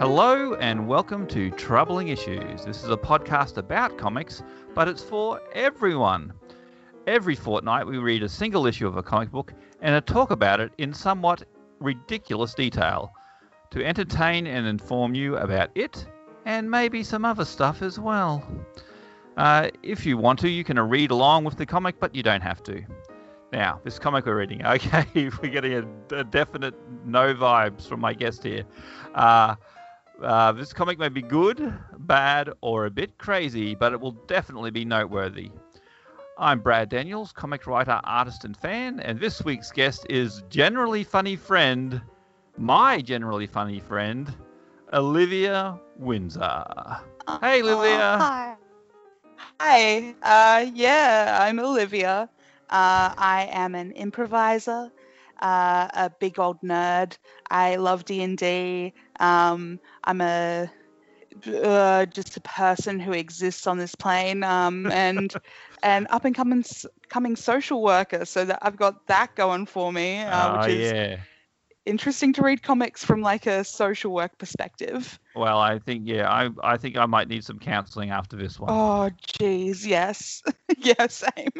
Hello and welcome to Troubling Issues. This is a podcast about comics, but it's for everyone. Every fortnight we read a single issue of a comic book and talk about it in somewhat ridiculous detail to entertain and inform you about it and maybe some other stuff as well. If you want to, you can read along with the comic, but you don't have to. Now, this comic we're reading, okay, we're getting a definite no vibes from my guest here. This comic may be good, bad, or a bit crazy, but it will definitely be noteworthy. I'm Brad Daniels, comic writer, artist, and fan, and this week's guest is my generally funny friend, Olivia Windsor. Hey, Olivia. Hi. I'm Olivia. I am an improviser, a big old nerd. I love D&D. I'm just a person who exists on this plane, and an up-and-coming social worker. So that I've got that going for me, which is interesting to read comics from like a social work perspective. Well, I think I think I might need some counselling after this one. Oh, geez, yes, yeah, same.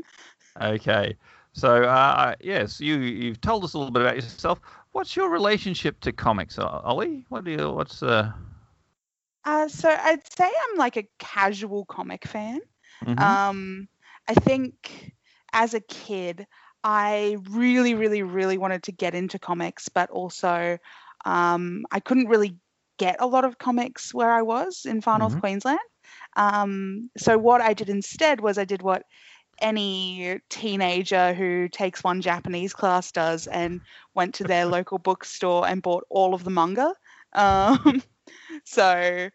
Okay, so yes, you've told us a little bit about yourself. What's your relationship to comics, Ollie? So I'd say I'm like a casual comic fan. Mm-hmm. I think as a kid, I really, really, really wanted to get into comics, but also I couldn't really get a lot of comics where I was in far north Queensland. So what I did instead was I did what any teenager who takes one Japanese class does and went to their local bookstore and bought all of the manga. So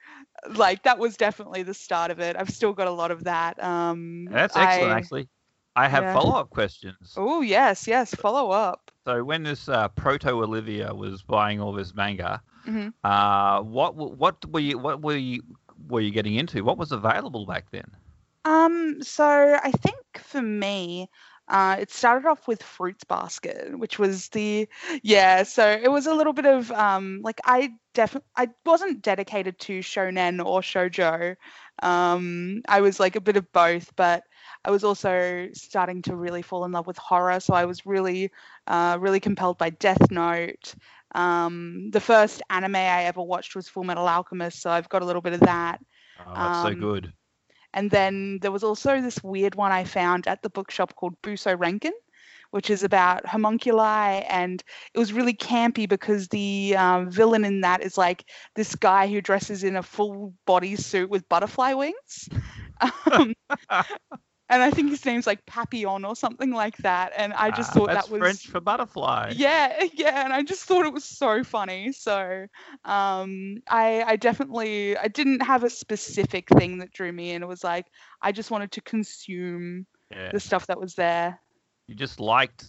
like that was definitely the start of it. I've still got a lot of that. That's excellent. Actually, I have follow-up questions. Oh, yes, follow up. So when this proto-Olivia was buying all this manga, what were you getting into? What was available back then? So I think for me, it started off with Fruits Basket, which was so it was a little bit of, I wasn't dedicated to shonen or shoujo. I was like a bit of both, but I was also starting to really fall in love with horror. So I was really, really compelled by Death Note. The first anime I ever watched was Full Metal Alchemist. So I've got a little bit of that. Oh, that's so good. And then there was also this weird one I found at the bookshop called Buso Rankin, which is about homunculi, and it was really campy because the villain in that is like this guy who dresses in a full body suit with butterfly wings. And I think his name's like Papillon or something like that. And I just thought that was French for butterfly. Yeah. And I just thought it was so funny. So I didn't have a specific thing that drew me in. It was like I just wanted to consume the stuff that was there. You just liked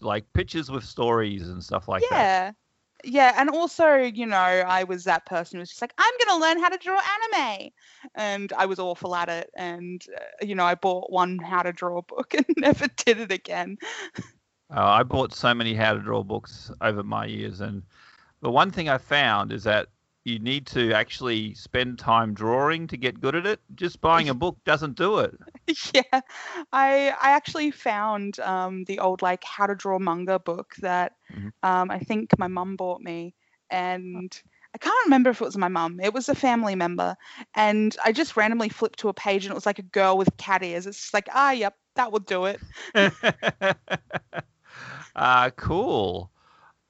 like pictures with stories and stuff like that. Yeah, and also, I was that person who was just like, I'm going to learn how to draw anime. And I was awful at it. And, I bought one how to draw book and never did it again. I bought so many how to draw books over my years. And the one thing I found is that you need to actually spend time drawing to get good at it. Just buying a book doesn't do it. Yeah, I actually found the old like how to draw manga book that I think my mum bought me, and I can't remember if it was my mum. It was a family member, and I just randomly flipped to a page and it was like a girl with cat ears. It's just like, that will do it. Cool.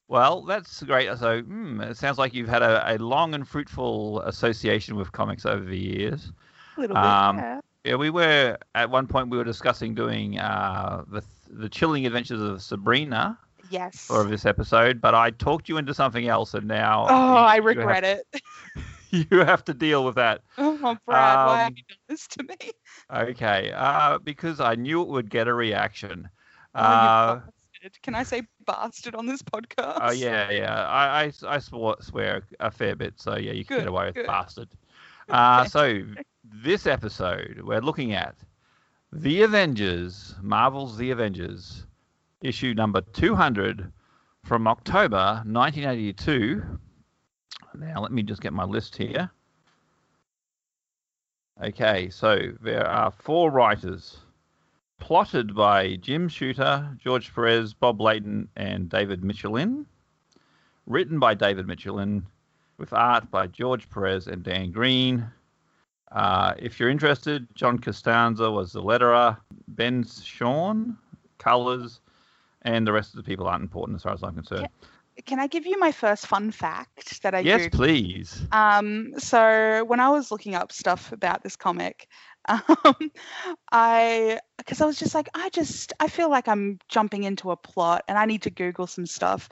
Well, that's great. So it sounds like you've had a long and fruitful association with comics over the years. A little bit, yeah. Yeah, we were, at one point, we were discussing doing the Chilling Adventures of Sabrina. Yes. For this episode, but I talked you into something else, and now... Oh, I regret it. You have to deal with that. Oh, Brad, why have you done this to me? Okay, because I knew it would get a reaction. You bastard. Can I say bastard on this podcast? Oh, yeah. I swear a fair bit, so yeah, you can get away with bastard. So this episode, we're looking at The Avengers, Marvel's The Avengers, issue number 200 from October 1982. Now, let me just get my list here. Okay, so there are four writers, plotted by Jim Shooter, George Perez, Bob Layton, and David Michelinie. Written by David Michelinie, with art by George Perez and Dan Green. If you're interested, John Costanza was the letterer, Ben Shawn, colors, and the rest of the people aren't important as far as I'm concerned. Can I give you my first fun fact that I Yes, Googled? Please. So when I was looking up stuff about this comic, because I was just like, I feel like I'm jumping into a plot and I need to Google some stuff.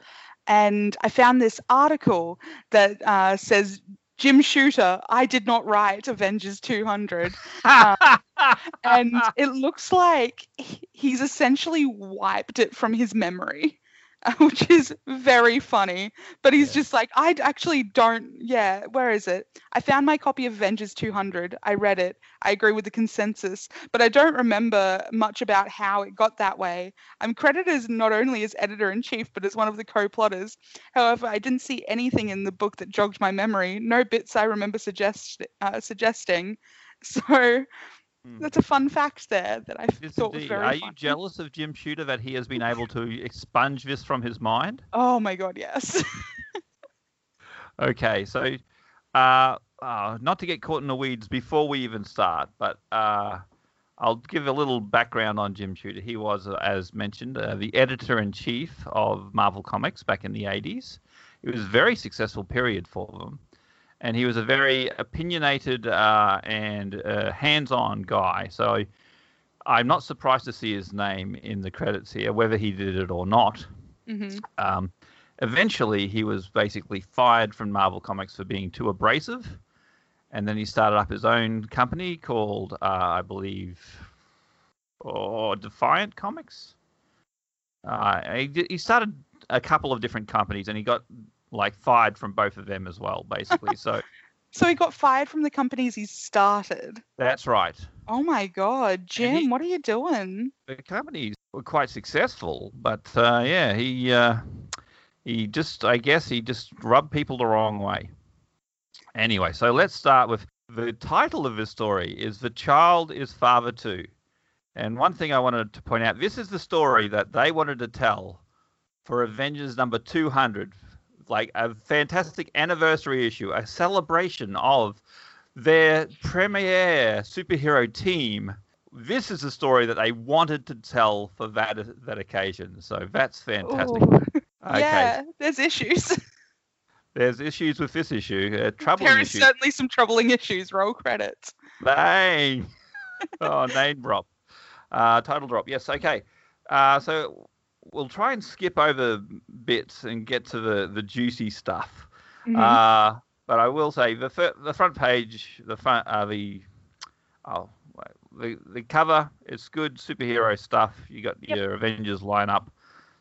And I found this article that says, Jim Shooter, I did not write Avengers 200. And it looks like he's essentially wiped it from his memory, which is very funny. But he's just like, I actually don't, where is it? I found my copy of Avengers 200. I read it. I agree with the consensus, but I don't remember much about how it got that way. I'm credited as not only as editor-in-chief, but as one of the co-plotters. However, I didn't see anything in the book that jogged my memory. No bits I remember suggesting. So... That's a fun fact there that I thought was very funny. Are you jealous of Jim Shooter that he has been able to expunge this from his mind? Oh, my God, yes. Okay, so not to get caught in the weeds before we even start, but I'll give a little background on Jim Shooter. He was, as mentioned, the editor-in-chief of Marvel Comics back in the 80s. It was a very successful period for them. And he was a very opinionated and hands-on guy. So I'm not surprised to see his name in the credits here, whether he did it or not. Mm-hmm. Eventually, he was basically fired from Marvel Comics for being too abrasive. And then he started up his own company called, I believe, Defiant Comics. He started a couple of different companies, and he got... fired from both of them as well, basically. So he got fired from the companies he started. That's right. Oh, my God. Jim, what are you doing? The companies were quite successful, but, he just, I guess, he just rubbed people the wrong way. Anyway, so let's start with the title of this story is The Child is Father Too. And one thing I wanted to point out, this is the story that they wanted to tell for Avengers number 200, like a fantastic anniversary issue, a celebration of their premier superhero team. This is the story that they wanted to tell for that occasion. So that's fantastic. Okay. Yeah, there's issues. There's issues with this issue. There is certainly some troubling issues. Roll credits. Bang. Name drop. Title drop. Yes, okay. So... we'll try and skip over bits and get to the juicy stuff. Mm-hmm. But I will say the front page, the cover, it's good superhero stuff. You got your Avengers lineup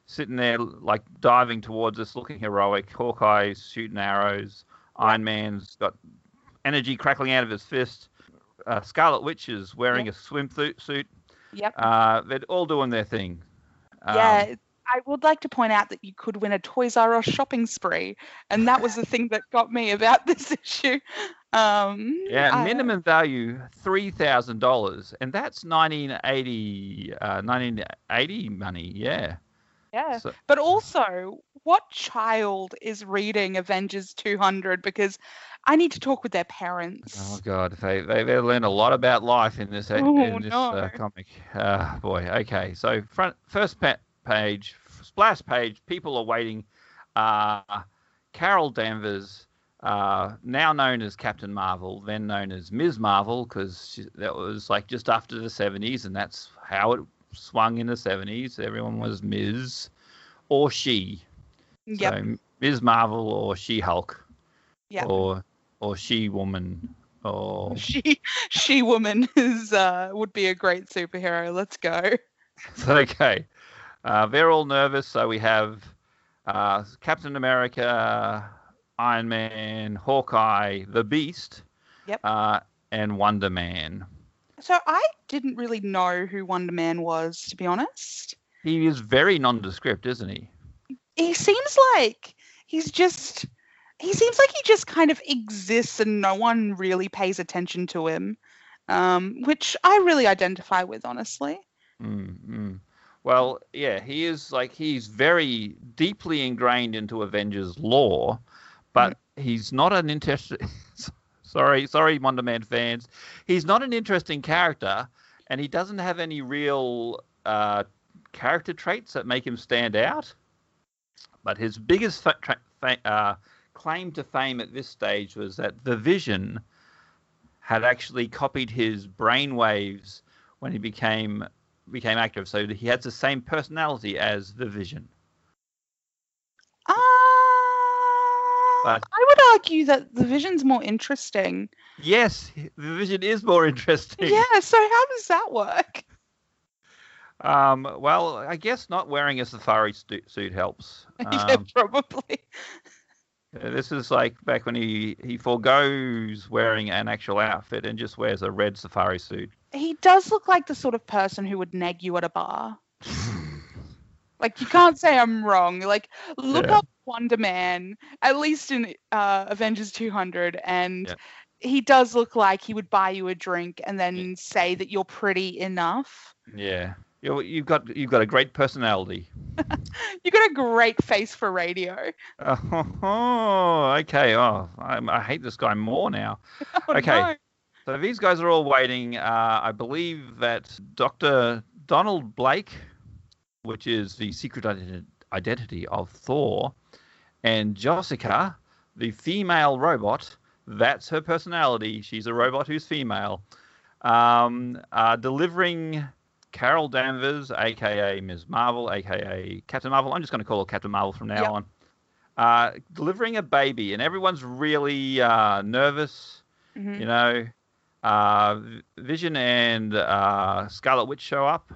sitting there, like diving towards us, looking heroic. Hawkeye's shooting arrows. Iron Man's got energy crackling out of his fist. Scarlet Witch is wearing a swimsuit. Yep. They're all doing their thing. I would like to point out that you could win a Toys R Us shopping spree, and that was the thing that got me about this issue. Minimum value $3,000, and that's 1980 money, yeah. Yeah, so, but also, what child is reading Avengers 200? Because I need to talk with their parents. Oh, God, they learn a lot about life in this, comic. Boy, okay, so first page, splash page, people are waiting Carol Danvers, now known as Captain Marvel, then known as Ms. Marvel, because that was like just after the 70s, and that's how it swung in the 70s. Everyone was Ms. or She. Yep. So Ms. Marvel or She-Hulk. Yeah. Or She-Woman. Or... She-Woman is would be a great superhero. Let's go. Okay. They're all nervous, so we have Captain America, Iron Man, Hawkeye, the Beast, yep, and Wonder Man. So I didn't really know who Wonder Man was, to be honest. He is very nondescript, isn't he? He seems like he just kind of exists and no one really pays attention to him, which I really identify with, honestly. Mm-hmm. Well, yeah, he is like he's very deeply ingrained into Avengers lore, but he's not an interesting. sorry, Wonder Man fans. He's not an interesting character, and he doesn't have any real character traits that make him stand out. But his biggest claim to fame at this stage was that the Vision had actually copied his brainwaves when he became active, so he has the same personality as the Vision. I would argue that the Vision's more interesting. Yes, the Vision is more interesting. Yeah, so how does that work? Well, I guess not wearing a safari suit helps. Yeah, probably. This is like back when he forgoes wearing an actual outfit and just wears a red safari suit. He does look like the sort of person who would nag you at a bar. Like, you can't say I'm wrong. Like, look up Wonder Man, at least in Avengers 200, and he does look like he would buy you a drink and then say that you're pretty enough. Yeah. You've got a great personality. You've got a great face for radio. Oh, okay. Oh, I hate this guy more now. Oh, okay. No. So these guys are all waiting. I believe that Dr. Donald Blake, which is the secret identity of Thor, and Jessica, the female robot, that's her personality. She's a robot who's female, are delivering... Carol Danvers, a.k.a. Ms. Marvel, a.k.a. Captain Marvel. I'm just going to call her Captain Marvel from now on. Delivering a baby, and everyone's really nervous, you know. Vision and Scarlet Witch show up.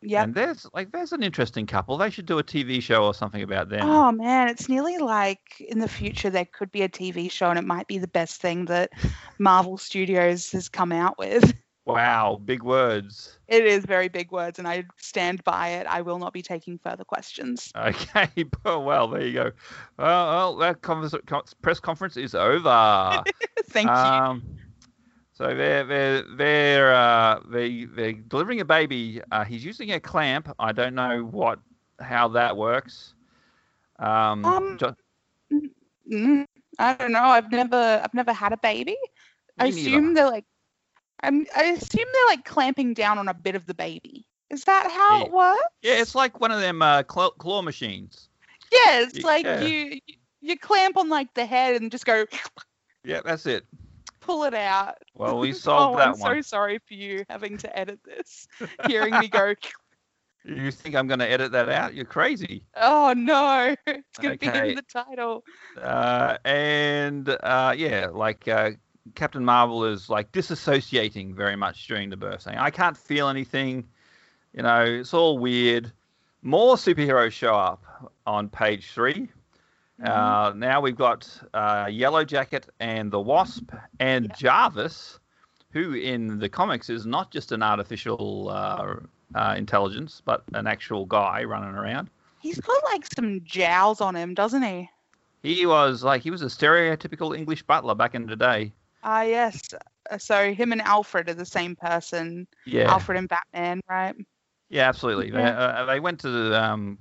Yeah. And there's an interesting couple. They should do a TV show or something about them. Oh, man, it's nearly like in the future there could be a TV show, and it might be the best thing that Marvel Studios has come out with. Wow, big words. It is very big words, and I stand by it. I will not be taking further questions. Okay, well, there you go. Well, that press conference is over. Thank you. So they're delivering a baby. He's using a clamp. I don't know how that works. I don't know. I've never had a baby. I assume they're like clamping down on a bit of the baby. Is that how it works? Yeah, it's like one of them claw machines. Yeah, it's like you clamp on like the head and just go. Yeah, that's it. Pull it out. Well, we solved that one. I'm so sorry for you having to edit this. Hearing me go. You think I'm going to edit that out? You're crazy. Oh, no. It's going to be in the title. Captain Marvel is like disassociating very much during the birth, saying, I can't feel anything. You know, it's all weird. More superheroes show up on page 3. Now we've got Yellow Jacket and the Wasp and Jarvis, who in the comics is not just an artificial intelligence, but an actual guy running around. He's got like some jowls on him, doesn't he? He was a stereotypical English butler back in the day. Ah, yes. So him and Alfred are the same person. Yeah. Alfred and Batman, right? Yeah, absolutely. Yeah. They went to the,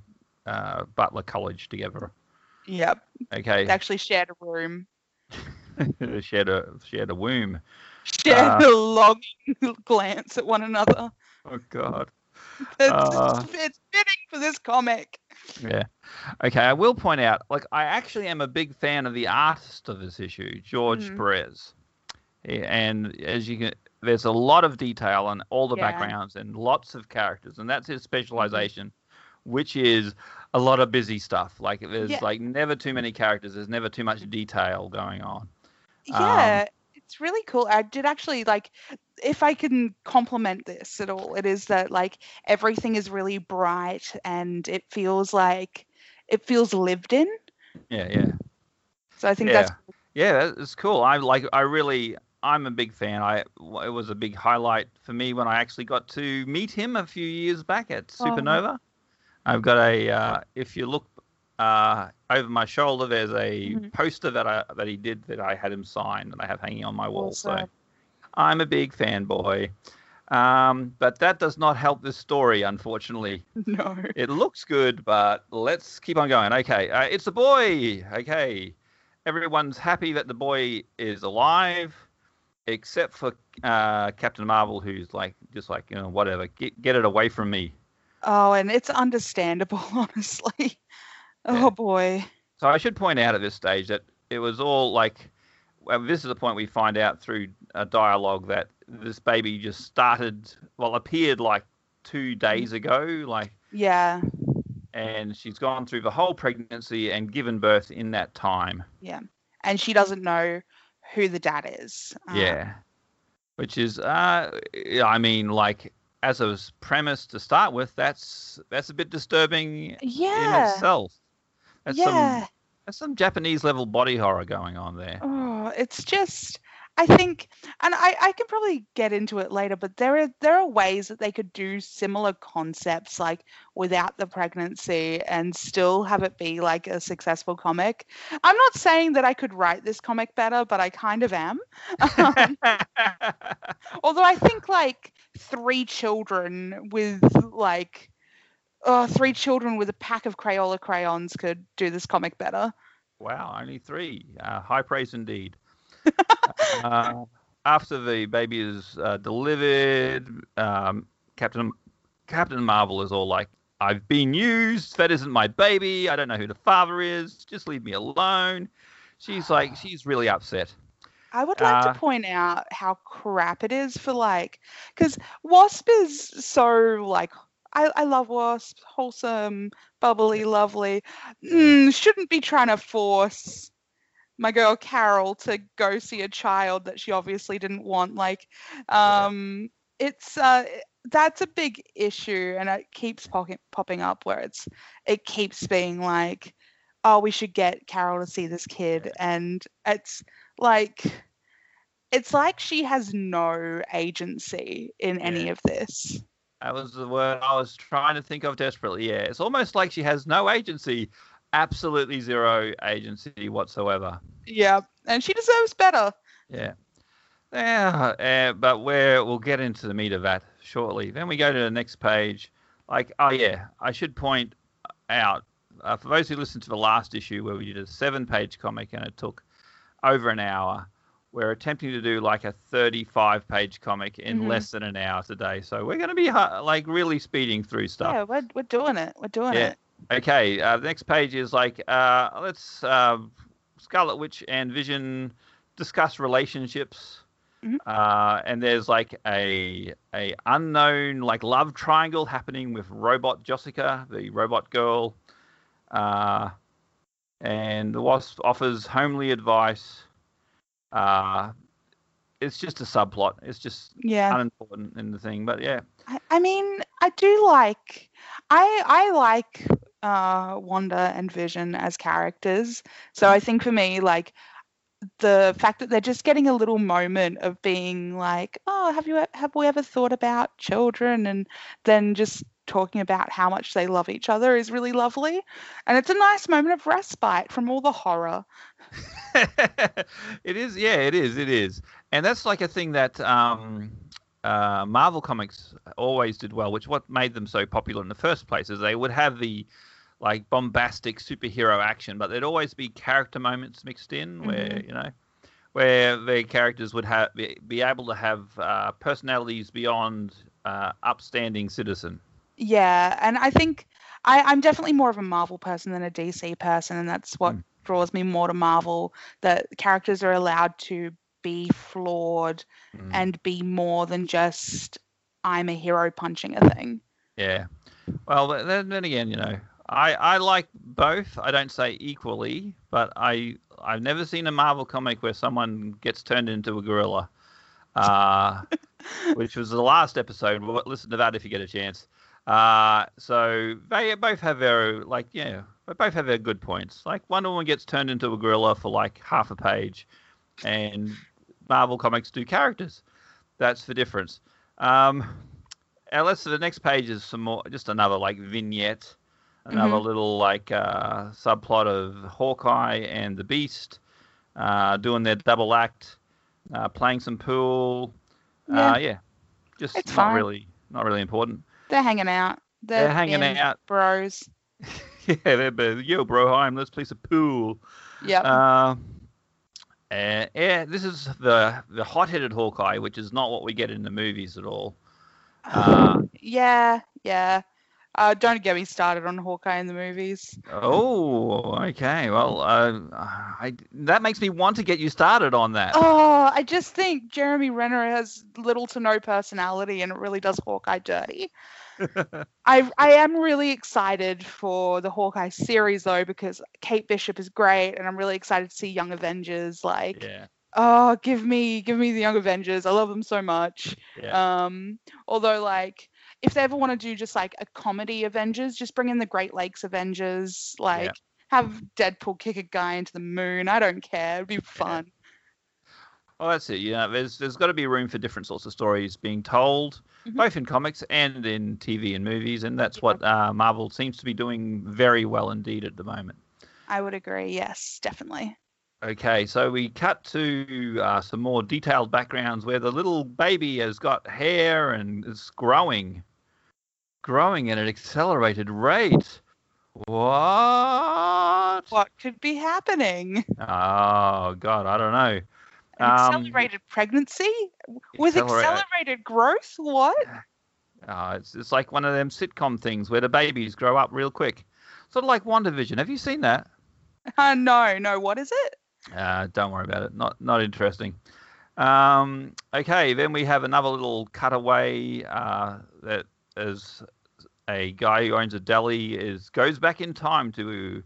Butler College together. Yep. Okay. They actually shared a room. shared a womb. Shared a longing glance at one another. Oh, God. It's fitting for this comic. Yeah. Okay, I will point out, like, I actually am a big fan of the artist of this issue, George Perez. And as you can, there's a lot of detail on all the backgrounds and lots of characters, and that's his specialization, which is a lot of busy stuff. Like, there's like never too many characters. There's never too much detail going on. Yeah, it's really cool. I did actually, like, if I can compliment this at all, it is that, like, everything is really bright and it feels like it feels lived in. So I think that's cool. It's cool. I'm a big fan. It was a big highlight for me when I actually got to meet him a few years back at Supernova. I've got a if you look over my shoulder, there's a poster that he did that I had him sign that I have hanging on my wall. Awesome. So I'm a big fanboy. But that does not help this story, unfortunately. No. It looks good, but let's keep on going. Okay, it's the boy. Okay, everyone's happy that the boy is alive. Except for Captain Marvel, who's like, just like, you know, whatever, get it away from me. Oh, and it's understandable, honestly. Boy. So I should point out at this stage that it was all like, well, this is the point we find out through a dialogue that this baby just appeared like 2 days ago. And she's gone through the whole pregnancy and given birth in that time. Yeah. And she doesn't know who the dad is. Which is, I mean, like, as a premise to start with, that's a bit disturbing in itself. That's some Japanese level body horror going on there. Oh, it's just, I think, and I can probably get into it later, but there are ways that they could do similar concepts, like, without the pregnancy and still have it be like a successful comic. I'm not saying that I could write this comic better, but I kind of am. Although I think, like, three children with a pack of Crayola crayons could do this comic better. Wow, only three. High praise indeed. After the baby is delivered, Captain Marvel is all like, I've been used. That isn't my baby. I don't know who the father is. Just leave me alone. She's like, she's really upset. I would like to point out how crap it is for, like, because Wasp is so, like, I love Wasp, wholesome, bubbly, lovely. Shouldn't be trying to force my girl Carol to go see a child that she obviously didn't want. Like, it's that's a big issue, and it keeps popping up where it keeps being like, oh, we should get Carol to see this kid, and it's like, she has no agency in any of this. That was the word I was trying to think of desperately. Yeah, it's almost like she has no agency. Absolutely zero agency whatsoever. Yeah, and she deserves better. But we'll get into the meat of that shortly. Then we go to the next page. Like, I should point out, for those who listened to the last issue where we did a 7-page comic and it took over an hour, we're attempting to do like a 35-page comic in less than an hour today. So we're going to be like really speeding through stuff. Yeah, we're doing it. We're doing it. Okay, the next page is like, let's Scarlet Witch and Vision discuss relationships. And there's like a unknown, like, love triangle happening with robot Jessica, the robot girl. And the Wasp offers homely advice. It's just a subplot. It's just unimportant in the thing. But I mean, I like Wanda and Vision as characters. So I think for me, like, the fact that they're just getting a little moment of being like, oh, have we ever thought about children? And then just talking about how much they love each other is really lovely. And it's a nice moment of respite from all the horror. It is. Yeah, it is. It is. And that's like a thing that Marvel Comics always did well, which what made them so popular in the first place is they would have the, like, bombastic superhero action, but there'd always be character moments mixed in where, where the characters would be able to have personalities beyond upstanding citizen. Yeah, and I think I'm definitely more of a Marvel person than a DC person, and that's what draws me more to Marvel, that characters are allowed to be flawed and be more than just I'm a hero punching a thing. Yeah. Well, then again, you know, I like both. I don't say equally, but I've never seen a Marvel comic where someone gets turned into a gorilla, which was the last episode. Listen to that if you get a chance. So they both have their, like, yeah, they both have their good points. Like, Wonder Woman gets turned into a gorilla for like half a page, and Marvel comics do characters. That's the difference. Unless the next page is some more, just another like vignette, another little like subplot of Hawkeye and the Beast doing their double act, playing some pool. Yeah, just it's not fine. Not really important. They're hanging out. They're hanging out, bros. Yeah, yo, bro, let's play some pool. Yep. Yeah, this is the hot-headed Hawkeye, which is not what we get in the movies at all. Yeah. Don't get me started on Hawkeye in the movies. Oh, okay. Well, that makes me want to get you started on that. Oh, I just think Jeremy Renner has little to no personality, and it really does Hawkeye dirty. I am really excited for the Hawkeye series, though, because Kate Bishop is great, and I'm really excited to see Young Avengers. Like, yeah. Oh, give me the Young Avengers. I love them so much. Yeah. Although, like, if they ever want to do just like a comedy Avengers, just bring in the Great Lakes Avengers, like have Deadpool kick a guy into the moon. I don't care. It'd be fun. Yeah. Well, that's it. Yeah. There's got to be room for different sorts of stories being told, both in comics and in TV and movies. And that's what Marvel seems to be doing very well indeed at the moment. I would agree. Yes, definitely. Okay, so we cut to some more detailed backgrounds where the little baby has got hair and it's growing at an accelerated rate. What? What could be happening? Oh, God, I don't know. Accelerated pregnancy? With accelerated growth? What? It's like one of them sitcom things where the babies grow up real quick. Sort of like WandaVision. Have you seen that? No, what is it? Don't worry about it. Not interesting. Okay, then we have another little cutaway that is a guy who owns a deli goes back in time to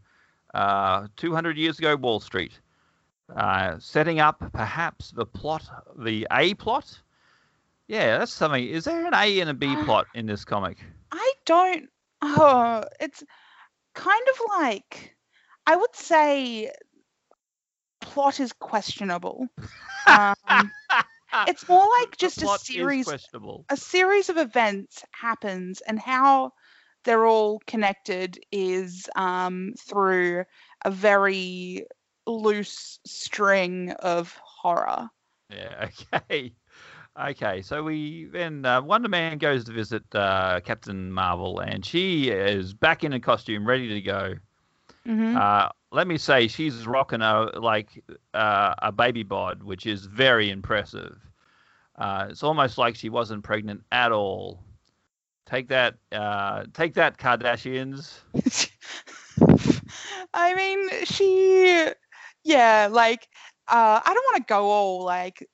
200 years ago Wall Street, setting up perhaps the A plot. Yeah, that's something. Is there an A and a B plot in this comic? I don't. Oh, it's kind of like, I would say, plot is questionable. It's more like just a series of events happens, and how they're all connected is through a very loose string of horror. Yeah. Okay. So we then Wonder Man goes to visit Captain Marvel, and she is back in a costume, ready to go. Mm-hmm. Let me say, she's rocking a baby bod, which is very impressive. It's almost like she wasn't pregnant at all. Take that, Kardashians. I mean, I don't want to go all like,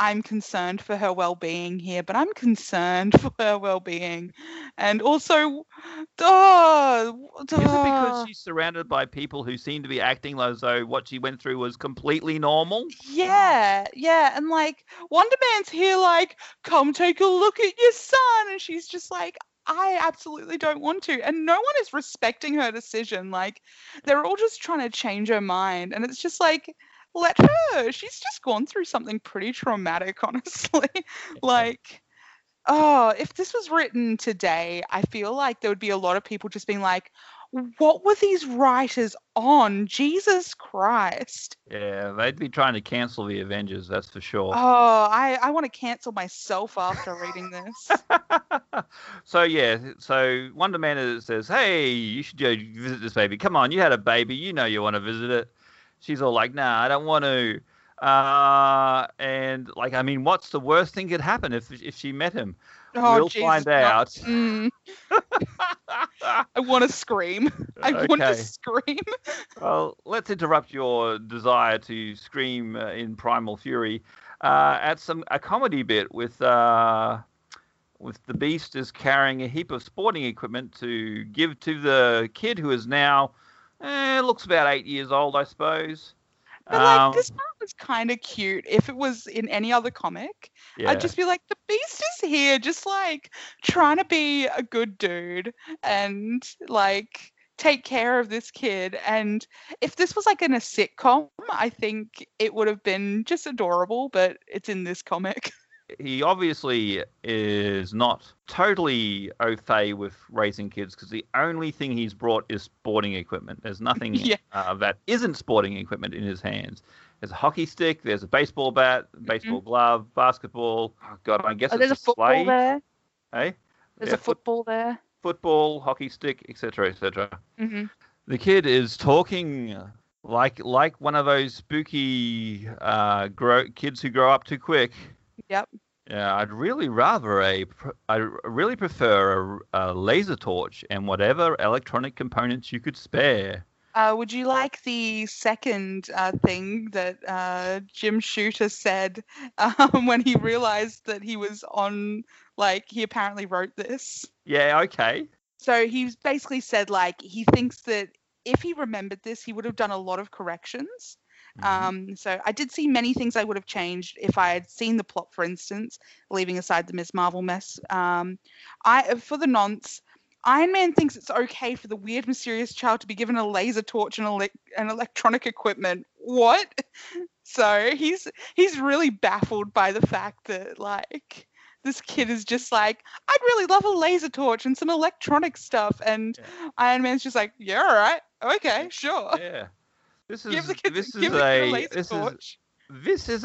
I'm concerned for her well-being here, but I'm concerned for her well-being. And also, is it because she's surrounded by people who seem to be acting as though what she went through was completely normal? Yeah. And like, Wonder Man's here like, come take a look at your son. And she's just like, I absolutely don't want to. And no one is respecting her decision. Like, they're all just trying to change her mind. And it's just like, let her. She's just gone through something pretty traumatic, honestly. Like, if this was written today, I feel like there would be a lot of people just being like, what were these writers on? Jesus Christ. Yeah, they'd be trying to cancel the Avengers, that's for sure. Oh, I want to cancel myself after reading this. So Wonder Man says, hey, you should go visit this baby. Come on, you had a baby. You know you want to visit it. She's all like, nah, I don't want to. And like, I mean, what's the worst thing could happen if she met him? Oh, we'll find out. I want to scream. I want to scream. Well, let's interrupt your desire to scream in primal fury at a comedy bit with the Beast is carrying a heap of sporting equipment to give to the kid who is now looks about 8 years old, I suppose. But like, this part was kind of cute. If it was in any other comic, yeah. I'd just be like, the Beast is here just like trying to be a good dude and like take care of this kid. And if this was like in a sitcom, I think it would have been just adorable, but it's in this comic. He obviously is not totally au fait with raising kids because the only thing he's brought is sporting equipment. There's nothing that isn't sporting equipment in his hands. There's a hockey stick. There's a baseball bat, baseball glove, basketball. Oh, God, I guess there's a football there. Hey? There's a football there. Football, hockey stick, etc., etc. The kid is talking like one of those spooky kids who grow up too quick. Yep. Yeah, I'd really rather I really prefer a laser torch and whatever electronic components you could spare. Would you like the second thing that Jim Shooter said when he realized that he was on, like, he apparently wrote this? Yeah, okay. So he basically said, like, he thinks that if he remembered this, he would have done a lot of corrections. So I did see many things I would have changed if I had seen the plot, for instance, leaving aside the Ms. Marvel mess. For the nonce, Iron Man thinks it's okay for the weird, mysterious child to be given a laser torch and electronic equipment. What? So he's really baffled by the fact that, like, this kid is just like, I'd really love a laser torch and some electronic stuff. And Iron Man's just like, yeah, all right. Okay, sure. Yeah. This is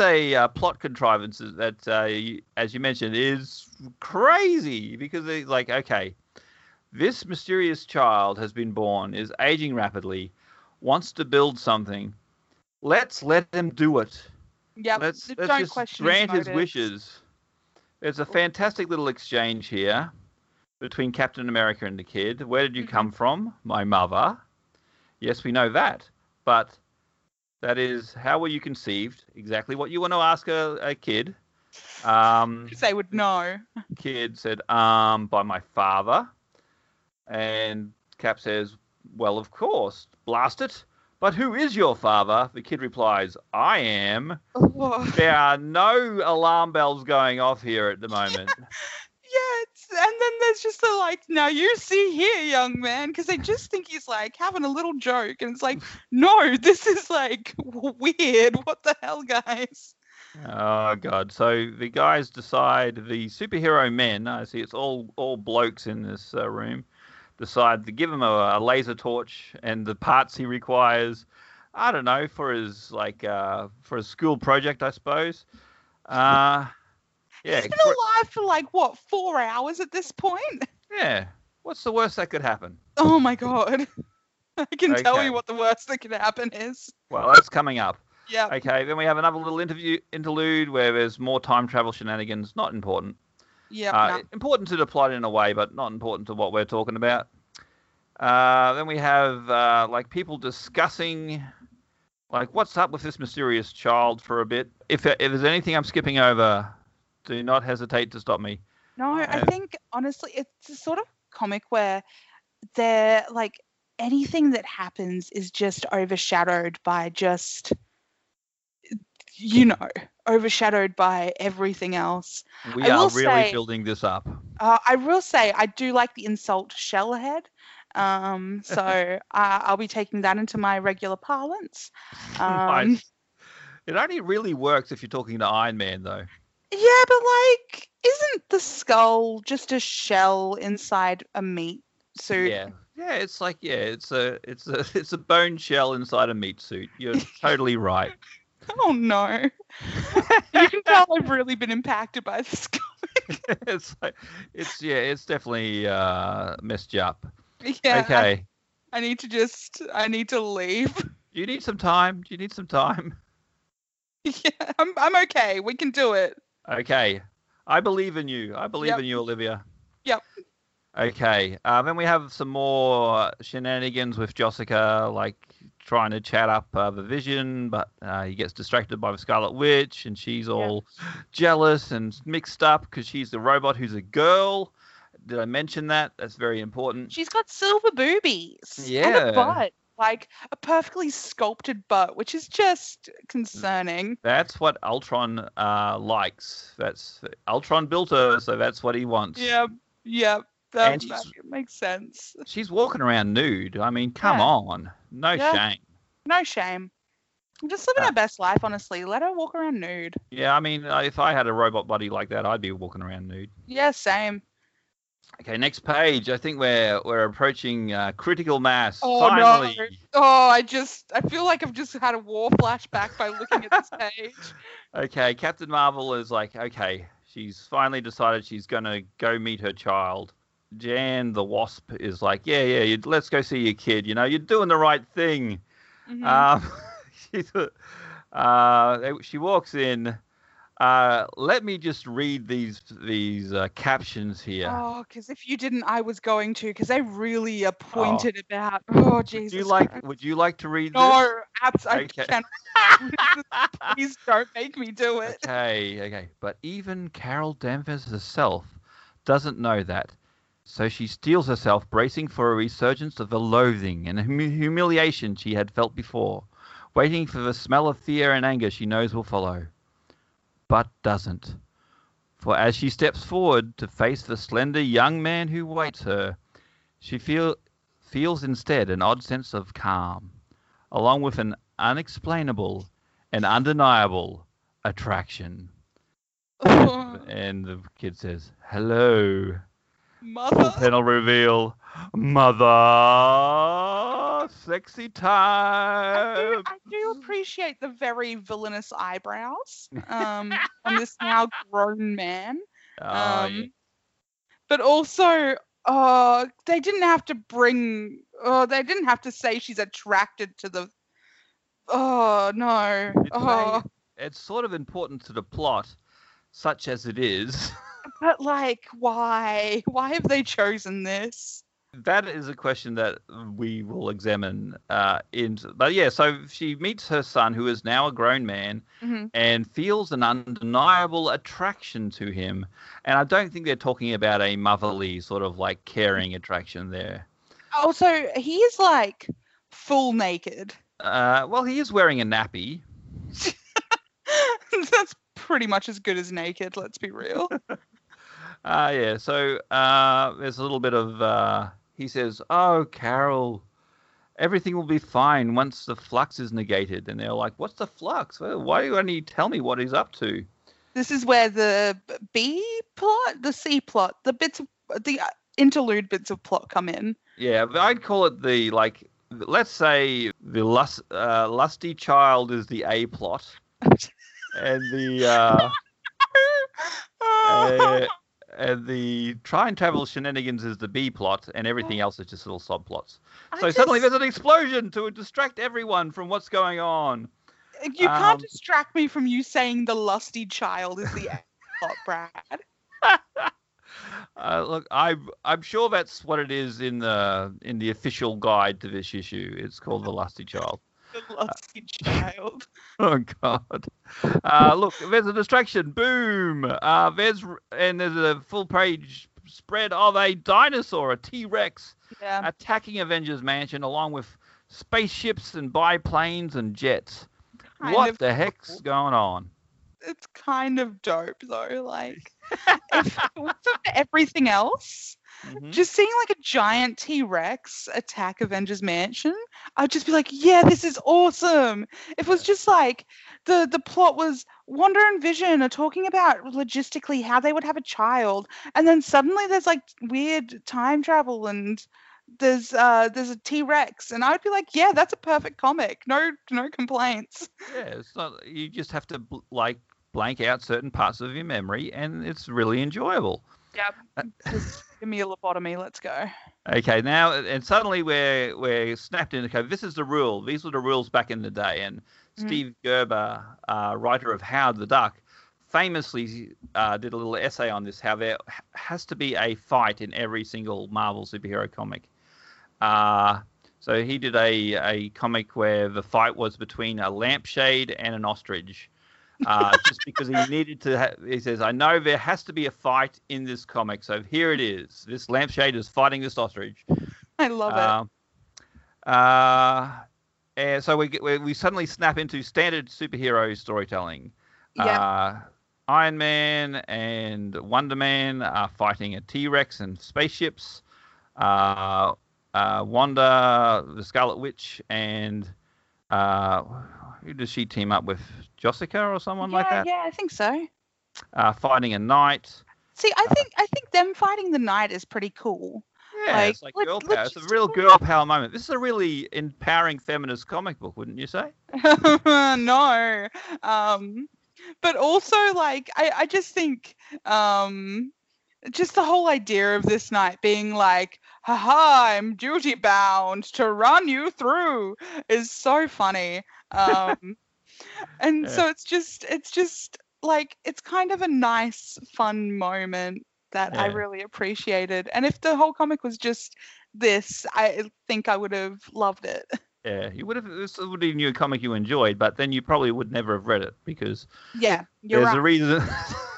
a plot contrivance that, as you mentioned, is crazy because it's like, okay, this mysterious child has been born, is aging rapidly, wants to build something. Let's let him do it. Yeah, let's just grant his wishes. There's a fantastic little exchange here between Captain America and the kid. Where did you come from? My mother. Yes, we know that. But that is, how were you conceived? Exactly what you want to ask a kid. They would know. Kid said, by my father. And Cap says, well, of course. Blast it. But who is your father? The kid replies, I am. Whoa. There are no alarm bells going off here at the moment. And then there's just the, like, now you see here, young man, because they just think he's, like, having a little joke. And it's like, no, this is, like, weird. What the hell, guys? Oh, God. So the guys decide, the superhero men, I see it's all blokes in this room, decide to give him a laser torch and the parts he requires, I don't know, for his school project, I suppose. Yeah, he's been alive for, like, what, 4 hours at this point? Yeah. What's the worst that could happen? Oh, my God. I can tell you what the worst that could happen is. Well, that's coming up. Yeah. Okay, then we have another little interlude where there's more time travel shenanigans. Not important. Yeah. Important to the plot in a way, but not important to what we're talking about. Then we have, people discussing, like, what's up with this mysterious child for a bit. If there's anything I'm skipping over, do not hesitate to stop me. No, I think, honestly, it's a sort of comic where they're, like, anything that happens is just overshadowed by everything else. We are really building this up. I will say I do like the insult shell ahead. So I'll be taking that into my regular parlance. Nice. It only really works if you're talking to Iron Man, though. Yeah, but, like, isn't the skull just a shell inside a meat suit? Yeah, it's like, it's a bone shell inside a meat suit. You're totally right. Oh, no. You can tell I've really been impacted by this comic. It's definitely messed you up. Yeah. Okay. I need to leave. Do you need some time? Yeah, I'm okay. We can do it. Okay. I believe in you. I believe in you, Olivia. Yep. Okay. And we have some more shenanigans with Jessica, like trying to chat up the Vision, but he gets distracted by the Scarlet Witch, and she's all jealous and mixed up because she's the robot who's a girl. Did I mention that? That's very important. She's got silver boobies. Yeah. And a butt. Like a perfectly sculpted butt, which is just concerning. That's what Ultron likes. That's Ultron built her, so that's what he wants. Yeah, yeah, that makes sense. She's walking around nude. I mean, come on, no shame. No shame. Just living her best life, honestly. Let her walk around nude. Yeah, I mean, if I had a robot buddy like that, I'd be walking around nude. Yeah, same. Okay, next page. I think we're approaching critical mass. Oh, finally. No. Oh, I feel like I've just had a war flashback by looking at this page. Okay, Captain Marvel is like, okay, she's finally decided she's going to go meet her child. Jan the Wasp is like, yeah, let's go see your kid. You know, you're doing the right thing. Mm-hmm. She walks in. Let me just read these captions here. Oh, because if you didn't, I was going to, because they really are pointed about. Oh, Jesus. Would you like to read this? No, okay. I cannot. Please don't make me do it. Okay. But even Carol Danvers herself doesn't know that. So she steels herself, bracing for a resurgence of the loathing and humiliation she had felt before, waiting for the smell of fear and anger she knows will follow. But doesn't. For as she steps forward to face the slender young man who waits her, she feels instead an odd sense of calm, along with an unexplainable and undeniable attraction. And the kid says, hello. Mother. Full panel reveal. Mother. Sexy time. I do appreciate the very villainous eyebrows on this now grown man. But also, they didn't have to they didn't have to say she's attracted to the... Oh, no. It's sort of important to the plot, such as it is. But, like, why? Why have they chosen this? That is a question that we will examine. But, yeah, so she meets her son, who is now a grown man, and feels an undeniable attraction to him. And I don't think they're talking about a motherly sort of, like, caring attraction there. Also, he is, like, full naked. Well, he is wearing a nappy. That's pretty much as good as naked, let's be real. So there's a little bit of he says, oh, Carol, everything will be fine once the flux is negated. And they're like, what's the flux? Why don't you tell me what he's up to? This is where the B plot, the C plot, the bits of, the interlude bits of plot come in. Yeah, I'd call it the, like, let's say the lusty child is the A plot. And the and the try and travel shenanigans is the B plot, and everything else is just little subplots. So suddenly there's an explosion to distract everyone from what's going on. You can't distract me from you saying the lusty child is the A plot, Brad. Look, I'm sure that's what it is in the official guide to this issue. It's called the lusty child. The lusty child. Oh, God. Look, there's a distraction. Boom. There's a full-page spread of a dinosaur, a T-Rex, attacking Avengers Mansion, along with spaceships and biplanes and jets. What the heck's going on? It's kind of dope, though. Like, if it was for everything else... Mm-hmm. Just seeing like a giant T-Rex attack Avengers Mansion, I'd just be like, yeah, this is awesome. It was just like the plot was Wanda and Vision are talking about logistically how they would have a child, and then suddenly there's like weird time travel and there's a T-Rex, and I would be like, yeah, that's a perfect comic. No complaints. Yeah, it's not, you just have to like blank out certain parts of your memory, and it's really enjoyable. Yeah, just give me a lobotomy. Let's go. Okay, now, and suddenly we're snapped in. Okay, this is the rule. These were the rules back in the day, and Steve Gerber, writer of Howard the Duck, famously did a little essay on this, how there has to be a fight in every single Marvel superhero comic. So he did a comic where the fight was between a lampshade and an ostrich. Just because he needed to, he says, I know there has to be a fight in this comic, so here it is. This lampshade is fighting this ostrich. I love it. And so we suddenly snap into standard superhero storytelling. Yeah. Iron Man and Wonder Man are fighting a T-Rex and spaceships. Wanda, the Scarlet Witch, and who does she team up with? Jessica or someone like that? Yeah, I think so. Fighting a knight. See, I think them fighting the knight is pretty cool. Yeah, like, it's like girl power. It's a real girl power moment. This is a really empowering feminist comic book, wouldn't you say? No. But also, like, I just think just the whole idea of this knight being like, haha, I'm duty bound to run you through is so funny. And so it's just like, it's kind of a nice, fun moment that I really appreciated. And if the whole comic was just this, I think I would have loved it. Yeah, you would have. This would be a new comic you enjoyed, but then you probably would never have read it because there's a reason.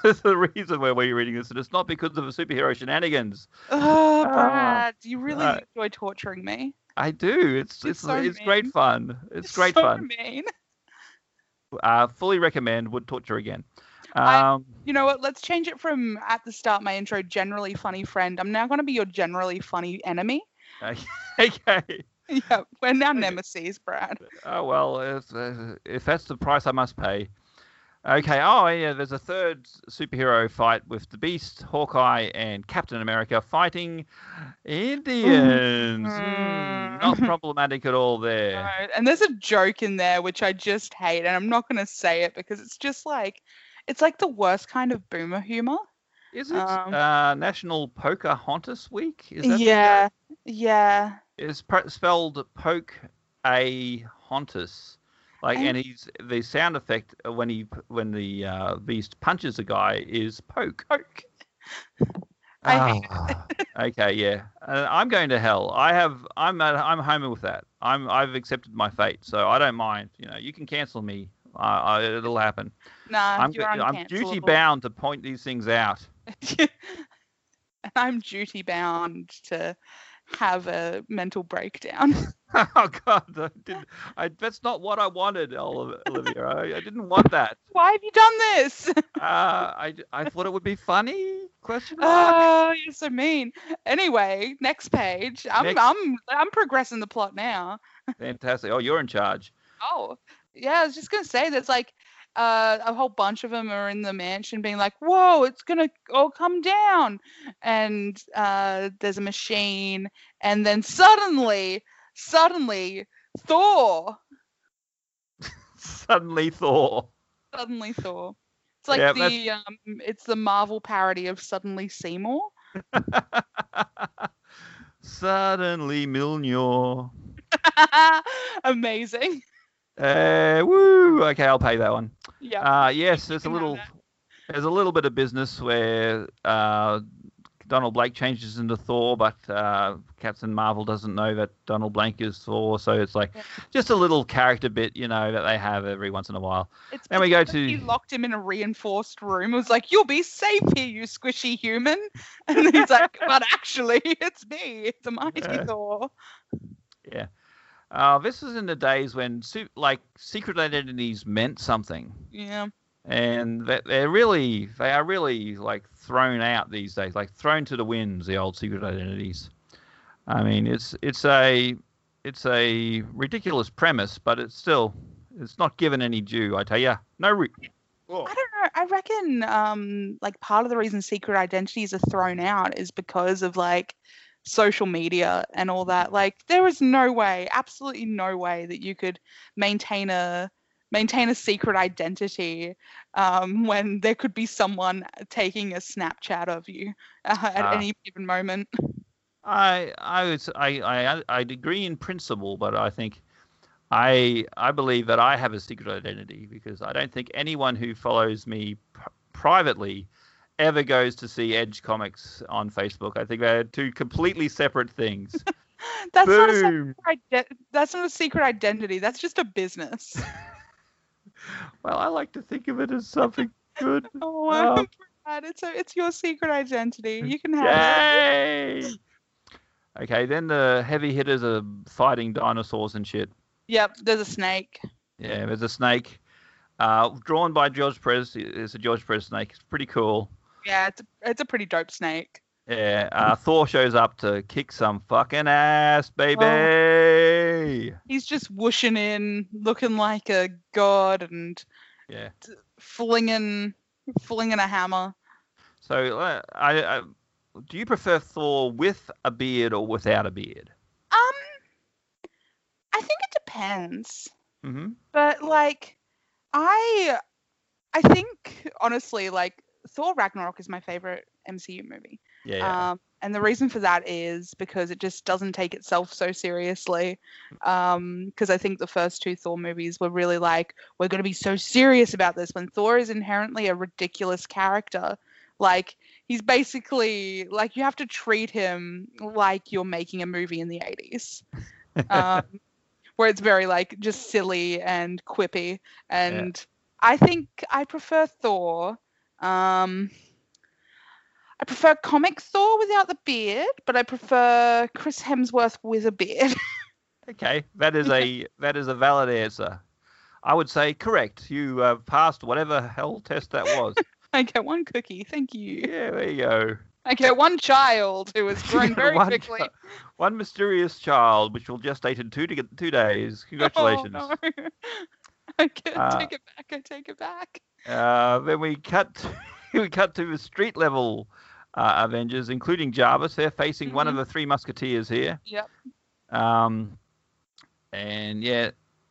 There's a reason why we're reading this, and it's not because of the superhero shenanigans. Oh, Brad, you really enjoy torturing me. I do. It's great fun. It's great fun. Mean. Fully recommend. Would torture again. You know what? Let's change it from at the start. My intro, generally funny friend. I'm now going to be your generally funny enemy. Okay. Yeah, we're now nemesis, Brad. Oh, well, if that's the price I must pay. Okay, oh, yeah, there's a third superhero fight with the Beast, Hawkeye, and Captain America fighting Indians. Not problematic at all there. No, and there's a joke in there which I just hate, and I'm not going to say it because it's just like, it's like the worst kind of boomer humor. Is it National Pocahontas Week? Is that yeah. It's spelled Pocahontas, like, and he's the sound effect when the Beast punches a guy is poke. I hate it. Okay, yeah. I'm going to hell. I'm Homer with that. I've accepted my fate, so I don't mind. You know, you can cancel me. It'll happen. Nah, I'm duty bound to point these things out. I'm duty bound to have a mental breakdown. Oh God, that's not what I wanted, Olivia. I didn't want that. Why have you done this? I thought it would be funny. Question mark. Oh, you're so mean. Anyway, next page. I'm progressing the plot now. Fantastic. Oh, you're in charge. Oh, yeah. I was just gonna say there's like a whole bunch of them are in the mansion being like, whoa, it's gonna all come down, and there's a machine, and then suddenly Thor. Suddenly Thor. It's like it's the Marvel parody of Suddenly Seymour. Suddenly Milnor. Amazing. Woo! Okay, I'll pay that one. Yeah. Yes, there's a little bit of business where Donald Blake changes into Thor, but Captain Marvel doesn't know that Donald Blake is Thor, so it's like just a little character bit, you know, that they have every once in a while. And we go to. He locked him in a reinforced room. It was like, you'll be safe here, you squishy human. And he's like, but actually, it's me. It's a mighty Thor. Yeah. This was in the days when, like, secret identities meant something. Yeah. And they are really like thrown out these days, like thrown to the winds. The old secret identities. I mean, it's a ridiculous premise, but it's not given any due. I tell you, no. I don't know. I reckon like part of the reason secret identities are thrown out is because of like social media and all that. Like, there is no way, absolutely no way, that you could maintain a secret identity when there could be someone taking a Snapchat of you at any given moment. I agree in principle, but I think I believe that I have a secret identity, because I don't think anyone who follows me privately ever goes to see Edge Comics on Facebook. I think they're two completely separate things. That's not a secret identity. That's just a business. Well, I like to think of it as something good. Oh, Brad, it's your secret identity. You can have it. Okay, then the heavy hitters are fighting dinosaurs and shit. Yep, there's a snake. Yeah, there's a snake. Drawn by George Perez. It's a George Perez snake. It's pretty cool. Yeah, it's a pretty dope snake. Yeah, Thor shows up to kick some fucking ass, baby. Oh, he's just whooshing in, looking like a god, and flinging a hammer. So, I do you prefer Thor with a beard or without a beard? I think it depends. Mm-hmm. But I think honestly, Thor Ragnarok is my favorite MCU movie. Yeah. And the reason for that is because it just doesn't take itself so seriously. Because I think the first two Thor movies were really we're going to be so serious about this, when Thor is inherently a ridiculous character. He's basically, you have to treat him like you're making a movie in the 80s. Where it's very, just silly and quippy. And I think I prefer Thor. I prefer comic Thor without the beard, but I prefer Chris Hemsworth with a beard. Okay, that is a valid answer. I would say correct. You passed whatever hell test that was. I get one cookie, thank you. Yeah, there you go. I get one child who has grown very quickly. One mysterious child, which will gestate in 2 days. Congratulations. Oh, no. I take it back. Then we cut to the street level Avengers, including Jarvis. They're facing one of the three musketeers here. Yep.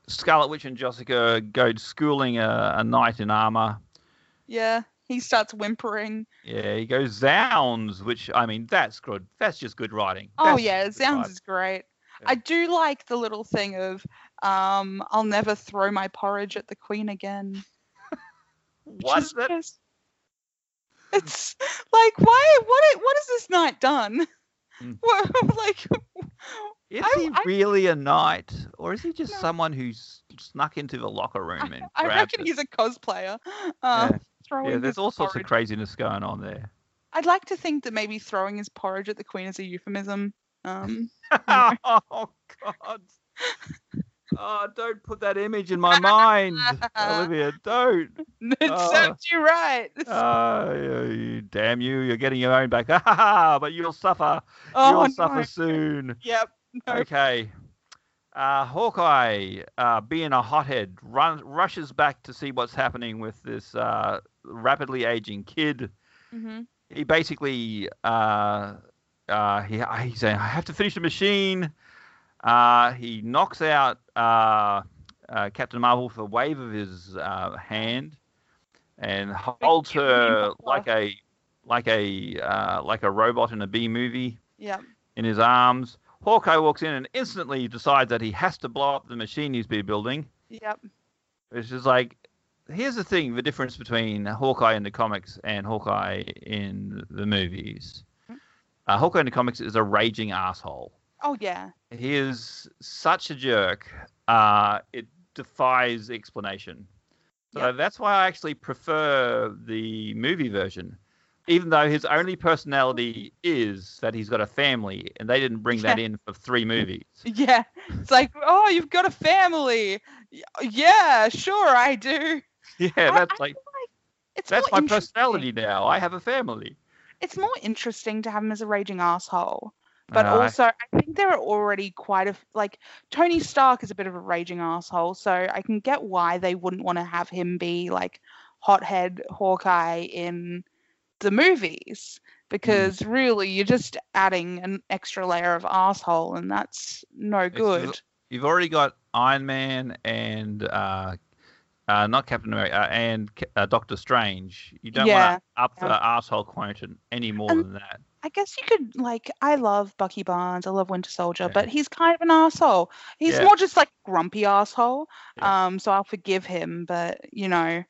Scarlet Witch and Jessica go schooling a knight in armor. Yeah, he starts whimpering. Yeah, he goes zounds, which, I mean, that's good. That's just good writing. Zounds is great. Yeah. I do like the little thing of, I'll never throw my porridge at the queen again. What's that? It's why? What has this knight done? Is he really a knight, or is he just someone who's snuck into the locker room and? I reckon he's a cosplayer. There's all sorts of craziness going on there. I'd like to think that maybe throwing his porridge at the queen is a euphemism. Oh God! Oh, don't put that image in my mind, Olivia. Don't. It served you right. Damn you! You're getting your own back. But you'll suffer. You'll suffer soon. Yep. No. Okay. Hawkeye, being a hothead, rushes back to see what's happening with this rapidly aging kid. Mm-hmm. He basically, he's saying, "I have to finish the machine." He knocks out Captain Marvel with a wave of his hand, and holds her like a robot in a B movie. Yeah. In his arms. Hawkeye walks in and instantly decides that he has to blow up the machine he's been building. Yep. It's just here's the thing: the difference between Hawkeye in the comics and Hawkeye in the movies. Hawkeye in the comics is a raging asshole. Oh, yeah. He is such a jerk. It defies explanation. So that's why I actually prefer the movie version, even though his only personality is that he's got a family, and they didn't bring that in for 3 movies. Yeah. It's oh, you've got a family. Yeah, sure, I do. Yeah, that's my personality now. I have a family. It's more interesting to have him as a raging asshole. But also, I think there are already quite a... Tony Stark is a bit of a raging asshole, so I can get why they wouldn't want to have him be, hothead Hawkeye in the movies. Because, really, you're just adding an extra layer of asshole, and that's no good. You've already got Iron Man and not Captain America, and Doctor Strange. You don't want to up the arsehole quotient any more than that. I guess you could, like, I love Bucky Barnes. I love Winter Soldier, but he's kind of an arsehole. He's more just like a grumpy arsehole. Yeah. So I'll forgive him, but, you know,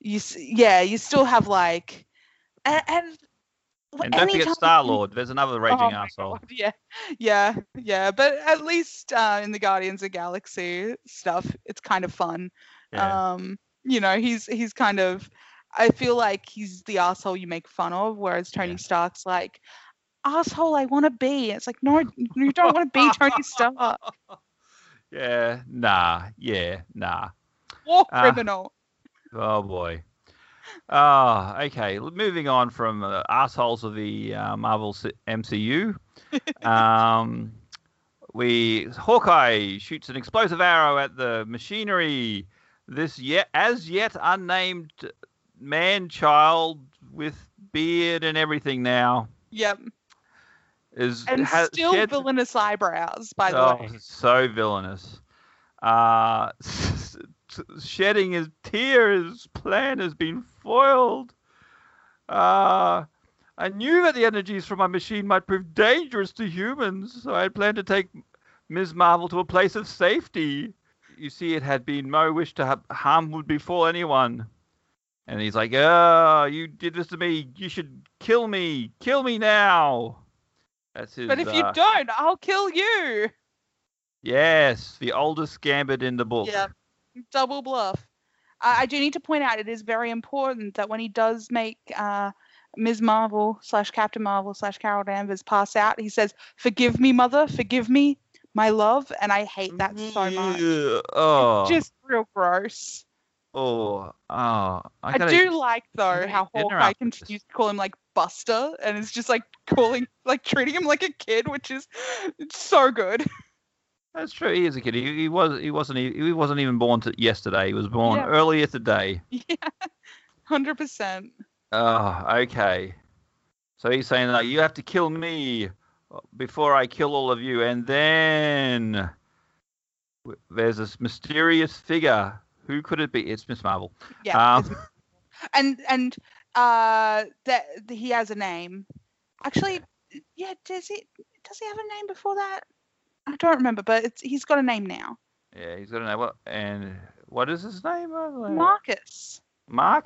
you still have like, and don't forget Star-Lord. There's another raging arsehole. God, yeah. But at least in the Guardians of the Galaxy stuff, it's kind of fun. Yeah. You know, he's kind of, I feel like he's the arsehole you make fun of, whereas Tony Stark's like, arsehole I want to be. It's like, no, you don't want to be Tony Stark. Yeah, nah. War criminal. Oh, boy. Okay, moving on from arseholes of the Marvel MCU. Hawkeye shoots an explosive arrow at the machinery. This as yet unnamed man-child with beard and everything now. Yep. Still villainous eyebrows, by the way. So villainous. Shedding his tear, his plan has been foiled. I knew that the energies from my machine might prove dangerous to humans, so I had planned to take Ms. Marvel to a place of safety. You see, it had been no wish to harm would befall anyone. And he's like, oh, you did this to me. You should kill me. Kill me now. That's his. But if you don't, I'll kill you. Yes, the oldest gambit in the book. Yeah, double bluff. I do need to point out it is very important that when he does make Ms. Marvel / Captain Marvel / Carol Danvers pass out, he says, forgive me, mother, forgive me, my love. And I hate that so much. Oh. It's just real gross. I do like, though, how Hawkeye continues to call him like Buster, and it's just like treating him like a kid, which is so good. That's true. He is a kid. He wasn't even born yesterday. He was born earlier today. Yeah, 100%. Oh, okay. So he's saying that you have to kill me before I kill all of you, and then there's this mysterious figure. Who could it be? It's Ms. Marvel. Yeah. And that he has a name. Actually, yeah. Does he have a name before that? I don't remember, but he's got a name now. Yeah, he's got a name. And what is his name? Marcus. Oh,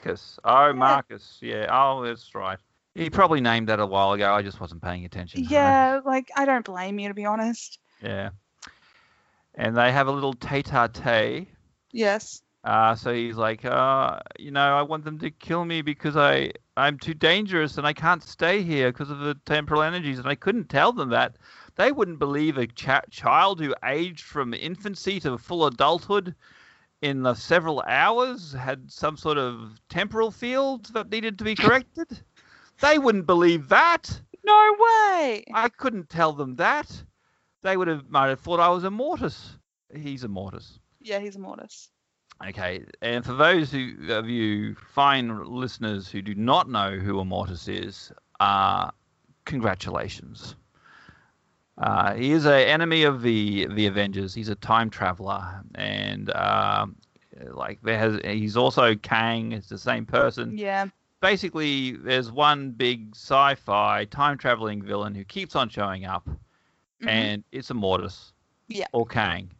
yeah. Marcus. Yeah. Oh, that's right. He probably named that a while ago. I just wasn't paying attention. Yeah, I don't blame you, to be honest. Yeah. And they have a little tete-a-tete. Yes. So he's like, I want them to kill me because I'm too dangerous and I can't stay here because of the temporal energies. And I couldn't tell them that. They wouldn't believe a child who aged from infancy to full adulthood in the several hours had some sort of temporal field that needed to be corrected. They wouldn't believe that. No way. I couldn't tell them that. They might have thought I was Immortus. He's Immortus. Yeah, he's Immortus. Okay, and for those of you fine listeners who do not know who Immortus is, congratulations. He is an enemy of the Avengers. He's a time traveler, and he's also Kang. It's the same person. Yeah. Basically, there's one big sci-fi time traveling villain who keeps on showing up, and it's Immortus. Yeah. Or Kang.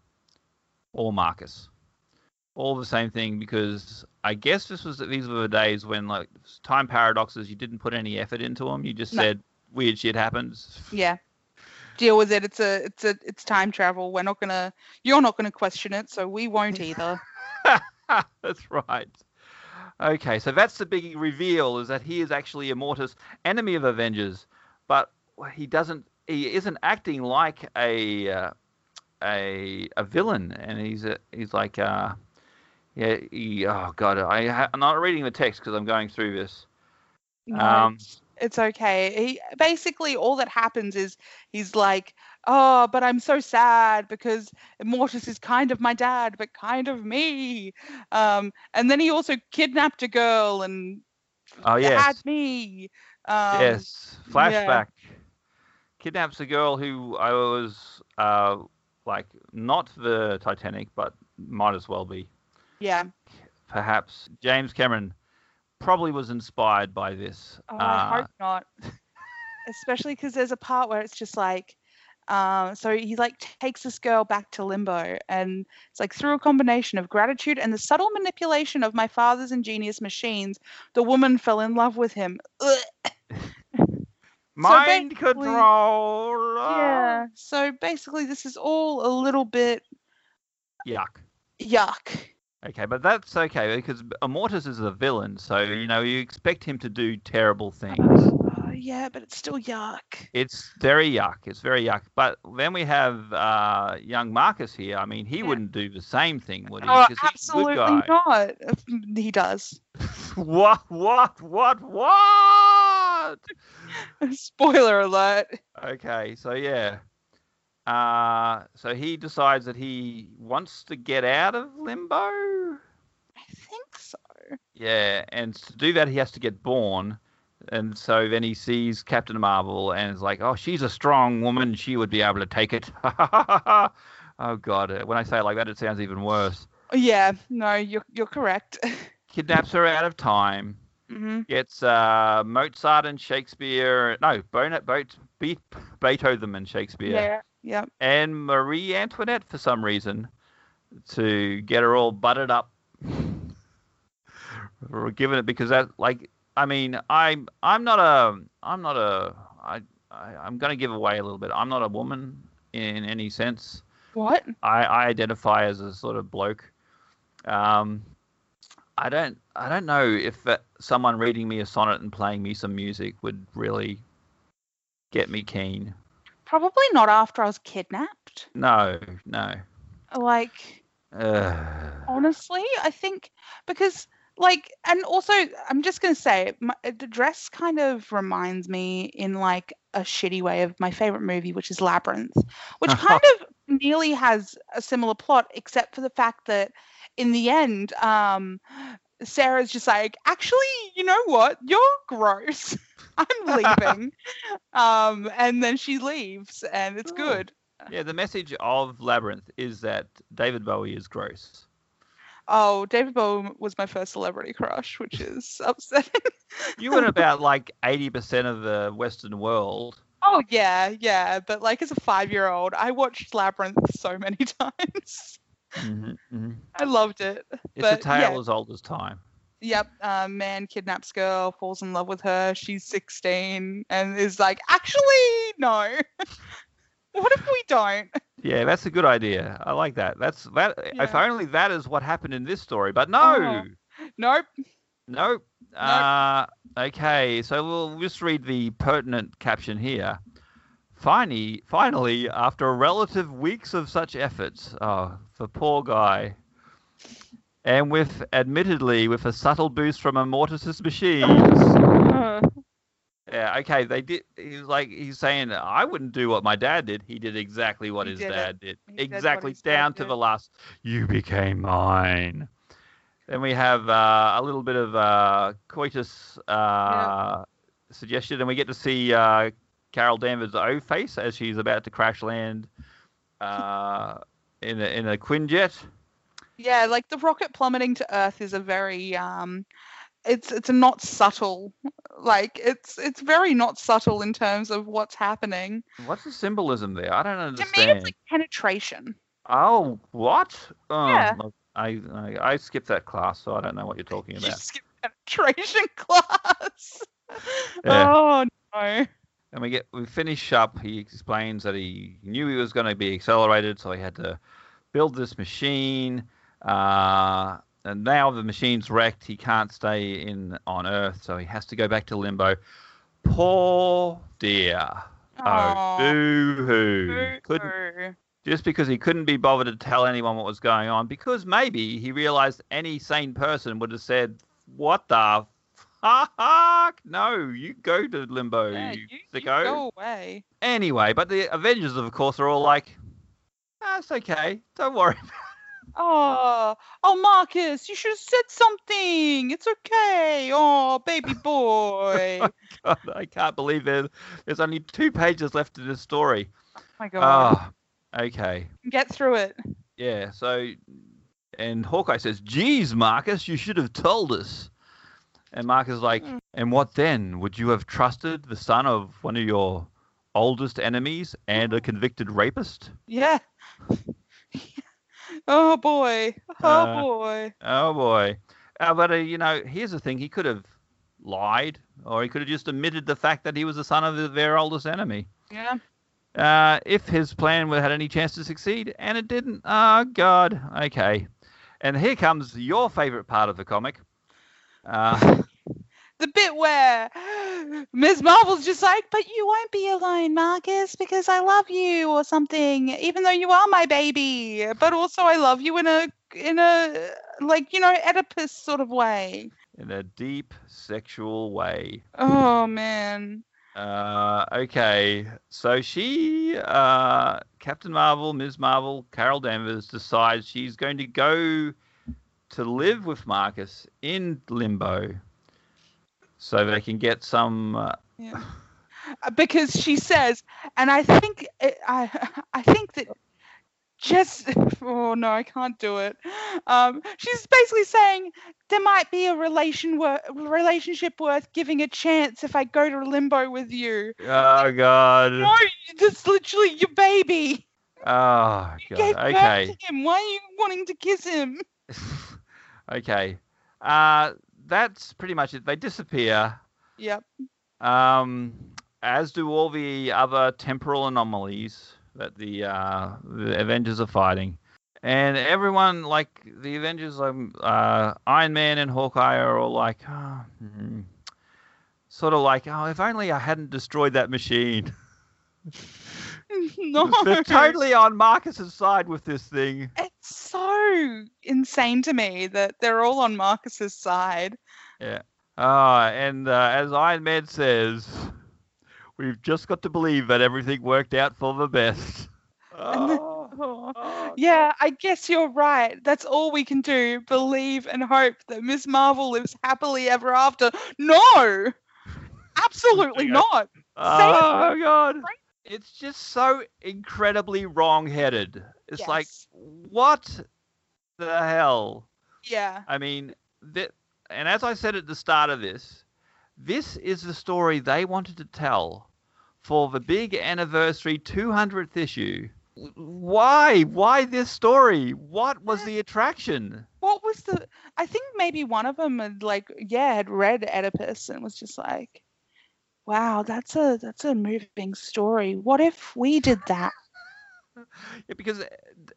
Or Marcus, all the same thing, because I guess these were the days when like time paradoxes, you didn't put any effort into them. You just said weird shit happens. Yeah, deal with it. It's time travel. You're not gonna question it, so we won't either. That's right. Okay, so that's the big reveal, is that he is actually Immortus, enemy of Avengers, but he isn't acting like a villain, and I'm not reading the text because I'm going through this. No, it's okay. He basically, all that happens is he's like, oh, but I'm so sad because Immortus is kind of my dad but kind of me, and then he also kidnapped a girl and had me. Flashback. Kidnaps a girl who I was not the Titanic, but might as well be. Yeah. perhaps James Cameron probably was inspired by this. Oh, I hope not. Especially because there's a part where it's just like, so he like takes this girl back to limbo, and it's like, through a combination of gratitude and the subtle manipulation of my father's ingenious machines, the woman fell in love with him. Mind control. Yeah. So basically this is all a little bit yuck. Okay, but that's okay because Immortus is a villain, so you expect him to do terrible things. Yeah, but it's still yuck. It's very yuck. But then we have young Marcus here. I mean, he wouldn't do the same thing, would he? Oh, absolutely not. He does. What? Spoiler alert. Okay, so yeah. So he decides that he wants to get out of limbo? I think so. Yeah, and to do that, he has to get born. And so then he sees Captain Marvel and is like, oh, she's a strong woman. She would be able to take it. Oh, God. When I say it like that, it sounds even worse. Yeah. No, you're correct. Kidnaps her out of time. Mm-hmm. Gets Mozart and Shakespeare. No, Beethoven and Shakespeare. Yeah. Yep. And Marie Antoinette for some reason to get her all buttered up. Or given it because that, like... I mean, I'm going to give away a little bit. I'm not a woman in any sense. What? I identify as a sort of bloke. I don't know if someone reading me a sonnet and playing me some music would really get me keen. Probably not after I was kidnapped. No. Like, honestly, I think because... Like, and also, I'm just going to say, the dress kind of reminds me in, like, a shitty way of my favorite movie, which is Labyrinth, which kind of nearly has a similar plot, except for the fact that in the end, Sarah's just like, actually, you know what? You're gross. I'm leaving. And then she leaves, and it's good. Yeah, the message of Labyrinth is that David Bowie is gross. Oh, David Bowie was my first celebrity crush, which is upsetting. You were in about, like, 80% of the Western world. Oh, yeah. But, like, as a 5-year-old, I watched Labyrinth so many times. Mm-hmm. I loved it. It's a tale as old as time. Yep. Man kidnaps girl, falls in love with her. She's 16 and is like, actually, no. What if we don't? Yeah, that's a good idea. I like that. Yeah. If only that is what happened in this story. But no. Nope. Okay, so we'll just read the pertinent caption here. Finally, after relative weeks of such efforts, the poor guy, and admittedly with a subtle boost from Immortus' machines. Yeah, okay, they did. He was like, he's saying, I wouldn't do what my dad did. He did exactly what his dad did. Exactly down to the last, you became mine. Then we have a little bit of coitus suggestion, and we get to see Carol Danvers' O-face as she's about to crash land in a Quinjet. Yeah, like the rocket plummeting to Earth is a very... It's not subtle. Like, it's very not subtle in terms of what's happening. What's the symbolism there? I don't understand. To me, it's like penetration. Oh, what? Yeah. I skipped that class, so I don't know what you're talking about. You skipped penetration class. Yeah. Oh, no. And we finish up. He explains that he knew he was going to be accelerated, so he had to build this machine. And now the machine's wrecked. He can't stay on Earth, so he has to go back to limbo. Poor dear. Oh, boo-hoo. Just because he couldn't be bothered to tell anyone what was going on, because maybe he realized any sane person would have said, what the fuck? No, you go to limbo, yeah, you sicko. You go away. Anyway, but the Avengers, of course, are all like, it's okay. Don't worry about it. Oh, Marcus, you should have said something. It's okay. Oh, baby boy. Oh, God, I can't believe there's only 2 pages left in this story. Oh, my God. Okay. Get through it. Yeah, so And Hawkeye says, "Geez, Marcus, you should have told us." And Marcus is like, "And what then? Would you have trusted the son of one of your oldest enemies and a convicted rapist?" Yeah. Oh, boy. Oh, boy. Oh, boy. But, you know, here's the thing. He could have lied, or he could have just admitted the fact that he was the son of their oldest enemy. Yeah. If his plan had any chance to succeed, and it didn't. Oh, God. Okay. And here comes your favorite part of the comic. The bit where Ms. Marvel's just like, "But you won't be alone, Marcus, because I love you," or something, "even though you are my baby, but also I love you in a like, you know, Oedipus sort of way." In a deep sexual way. Oh, man. Okay. So she, Captain Marvel, Ms. Marvel, Carol Danvers, decides she's going to go to live with Marcus in limbo. So they can get some. Yeah. Because she says, and I think that just, oh no, I can't do it. She's basically saying there might be a relationship worth giving a chance if I go to limbo with you. Oh God! No, that's literally your baby. Oh God! You gave birth to him. Why are you wanting to kiss him? Okay. That's pretty much it. They disappear. Yep. As do all the other temporal anomalies that the Avengers are fighting. And everyone, like the Avengers, Iron Man and Hawkeye are all like, sort of like, "Oh, if only I hadn't destroyed that machine." No. They're totally on Marcus's side with this thing. It's so insane to me that they're all on Marcus's side. Yeah. And as Iron Man says, "We've just got to believe that everything worked out for the best." Yeah, I guess you're right. That's all we can do. Believe and hope that Ms. Marvel lives happily ever after. No! Absolutely not. Oh, God. It's just so incredibly wrong-headed. It's like, what the hell? Yeah. I mean, and as I said at the start of this, this is the story they wanted to tell for the big anniversary 200th issue. Why? Why this story? What was the attraction? What was the... I think maybe one of them had, like, had read Oedipus and was just like... Wow, that's a moving story. What if we did that? Yeah, because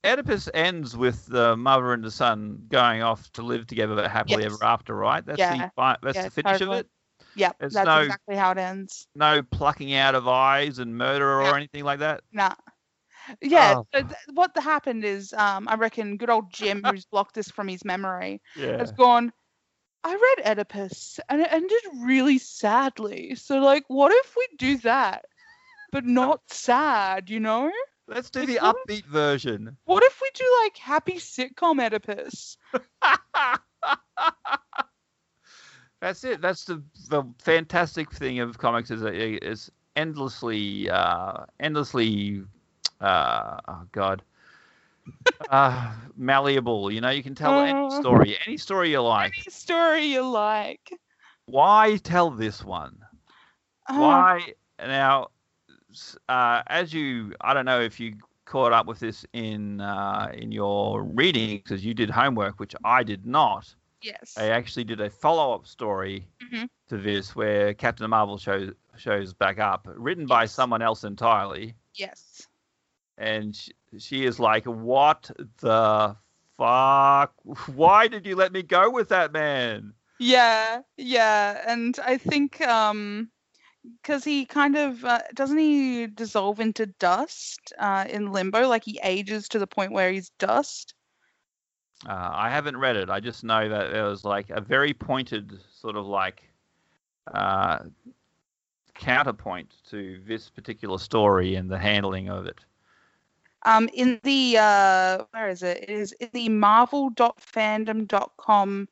Oedipus ends with the mother and the son going off to live together happily ever after, right? That's the finish of it. Yeah, that's exactly how it ends. No plucking out of eyes and murder or anything like that. Nah. Yeah, what happened is, I reckon good old Jim, who's blocked this from his memory, has gone, "I read Oedipus, and it ended really sadly. So, like, what if we do that, but not sad, you know? Let's do the upbeat version. What if we do, like, happy sitcom Oedipus?" That's it. That's the fantastic thing of comics is it's endlessly, oh, God. Malleable, you know, you can tell any story you like. Any story you like. Why tell this one? Why now? I don't know if you caught up with this in your reading, because you did homework, which I did not. Yes, I actually did a follow-up story to this where Captain Marvel shows back up, written by someone else entirely. Yes. And she is like, "What the fuck? Why did you let me go with that man?" Yeah. And I think because he kind of, doesn't he dissolve into dust in limbo? Like, he ages to the point where he's dust? I haven't read it. I just know that there was like a very pointed sort of like counterpoint to this particular story and the handling of it. In the Marvel.fandom.com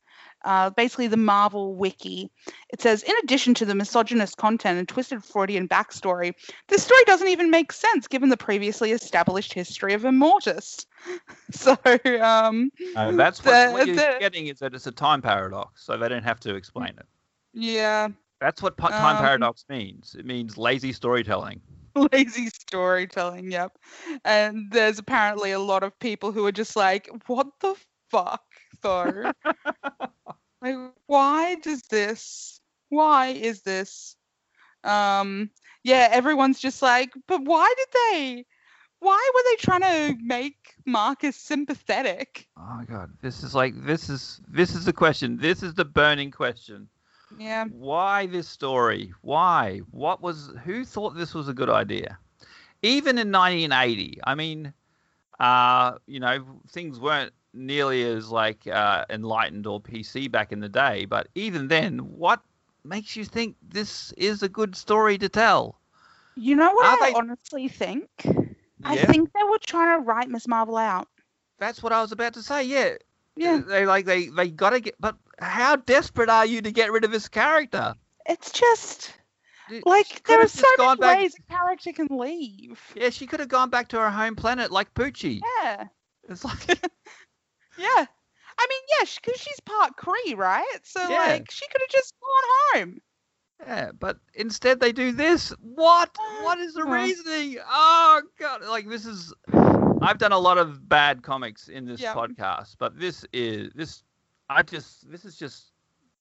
basically the Marvel wiki. It says, in addition to the misogynist content and twisted Freudian backstory, this story doesn't even make sense given the previously established history of Immortus. So that's what you're getting is that it's a time paradox, so they don't have to explain it. Yeah. That's what time paradox means. It means lazy storytelling. Lazy storytelling, yep. And there's apparently a lot of people who are just like, what the fuck, though? Like, why is this? Yeah, everyone's just like, but why were they trying to make Marcus sympathetic? Oh my God, this is the question. This is the burning question. Yeah. Why this story? Why? Who thought this was a good idea? Even in 1980, I mean, things weren't nearly as enlightened or PC back in the day. But even then, what makes you think this is a good story to tell? You know what I honestly think? Yeah. I think they were trying to write Ms. Marvel out. That's what I was about to say. Yeah. Yeah. They gotta get, but how desperate are you to get rid of this character? It's just there are so many ways a character can leave. Yeah, she could have gone back to her home planet like Poochie. Yeah. It's yeah. I mean, yeah, because she's part Kree, right? So she could have just gone home. Yeah, but instead they do this. What? What is the reasoning? Oh God! This is. I've done a lot of bad comics in this podcast, but this is just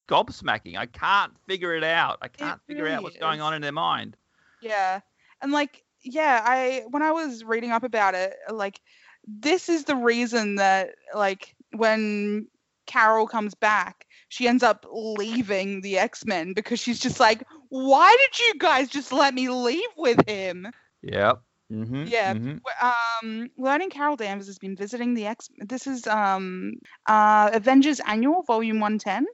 gobsmacking. I can't figure it out. I can't figure out what's going on in their mind. Yeah. And when I was reading up about it, this is the reason that when Carol comes back, she ends up leaving the X-Men because she's just like, why did you guys just let me leave with him? Yep. Mm-hmm, yeah. Mm-hmm. Learning Carol Danvers has been visiting the X-Men. This is Avengers Annual, Volume 110.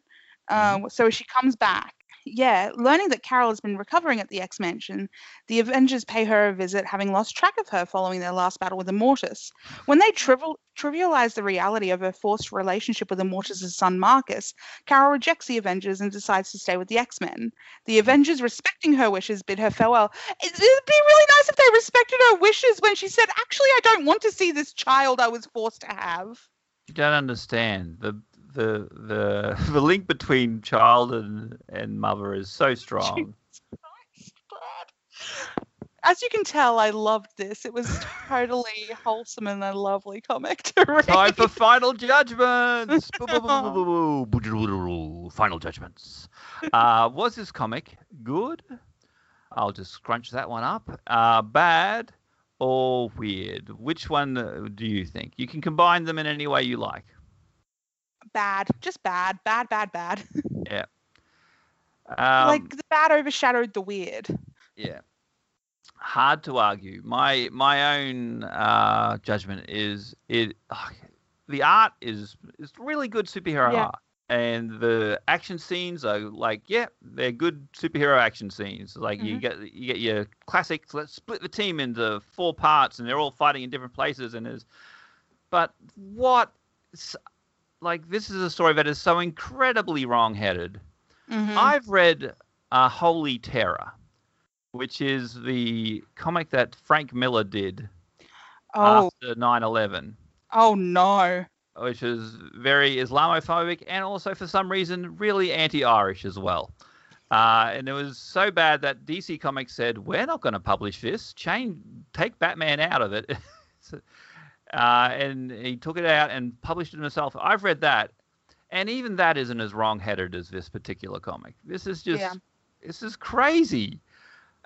So she comes back. Yeah. Learning that Carol has been recovering at the X-Mansion, the Avengers pay her a visit, having lost track of her following their last battle with Immortus. When they trivialize the reality of her forced relationship with Immortus' son Marcus, Carol rejects the Avengers and decides to stay with the X-Men. The Avengers, respecting her wishes, bid her farewell. It'd be really nice if they respected her wishes when she said, actually, I don't want to see this child I was forced to have. You don't understand. The link between child and mother is so strong. Jesus Christ, as you can tell, I loved this. It was totally wholesome and a lovely comic to read. Time for final judgments. Final judgments. Was this comic good? I'll just scrunch that one up. Bad or weird? Which one do you think? You can combine them in any way you like. Bad, just bad. Yeah. The bad overshadowed the weird. Yeah. Hard to argue. My own judgment is the art is really good superhero art, and the action scenes are they're good superhero action scenes. You get your classics. Let's split the team into four parts, and they're all fighting in different places. This is a story that is so incredibly wrong-headed. Mm-hmm. I've read Holy Terror, which is the comic that Frank Miller did after 9/11. Oh, no. Which is very Islamophobic and also, for some reason, really anti-Irish as well. And it was so bad that DC Comics said, we're not going to publish this. Take Batman out of it. And he took it out and published it himself. I've read that, and even that isn't as wrong-headed as this particular comic. This is just, this is crazy.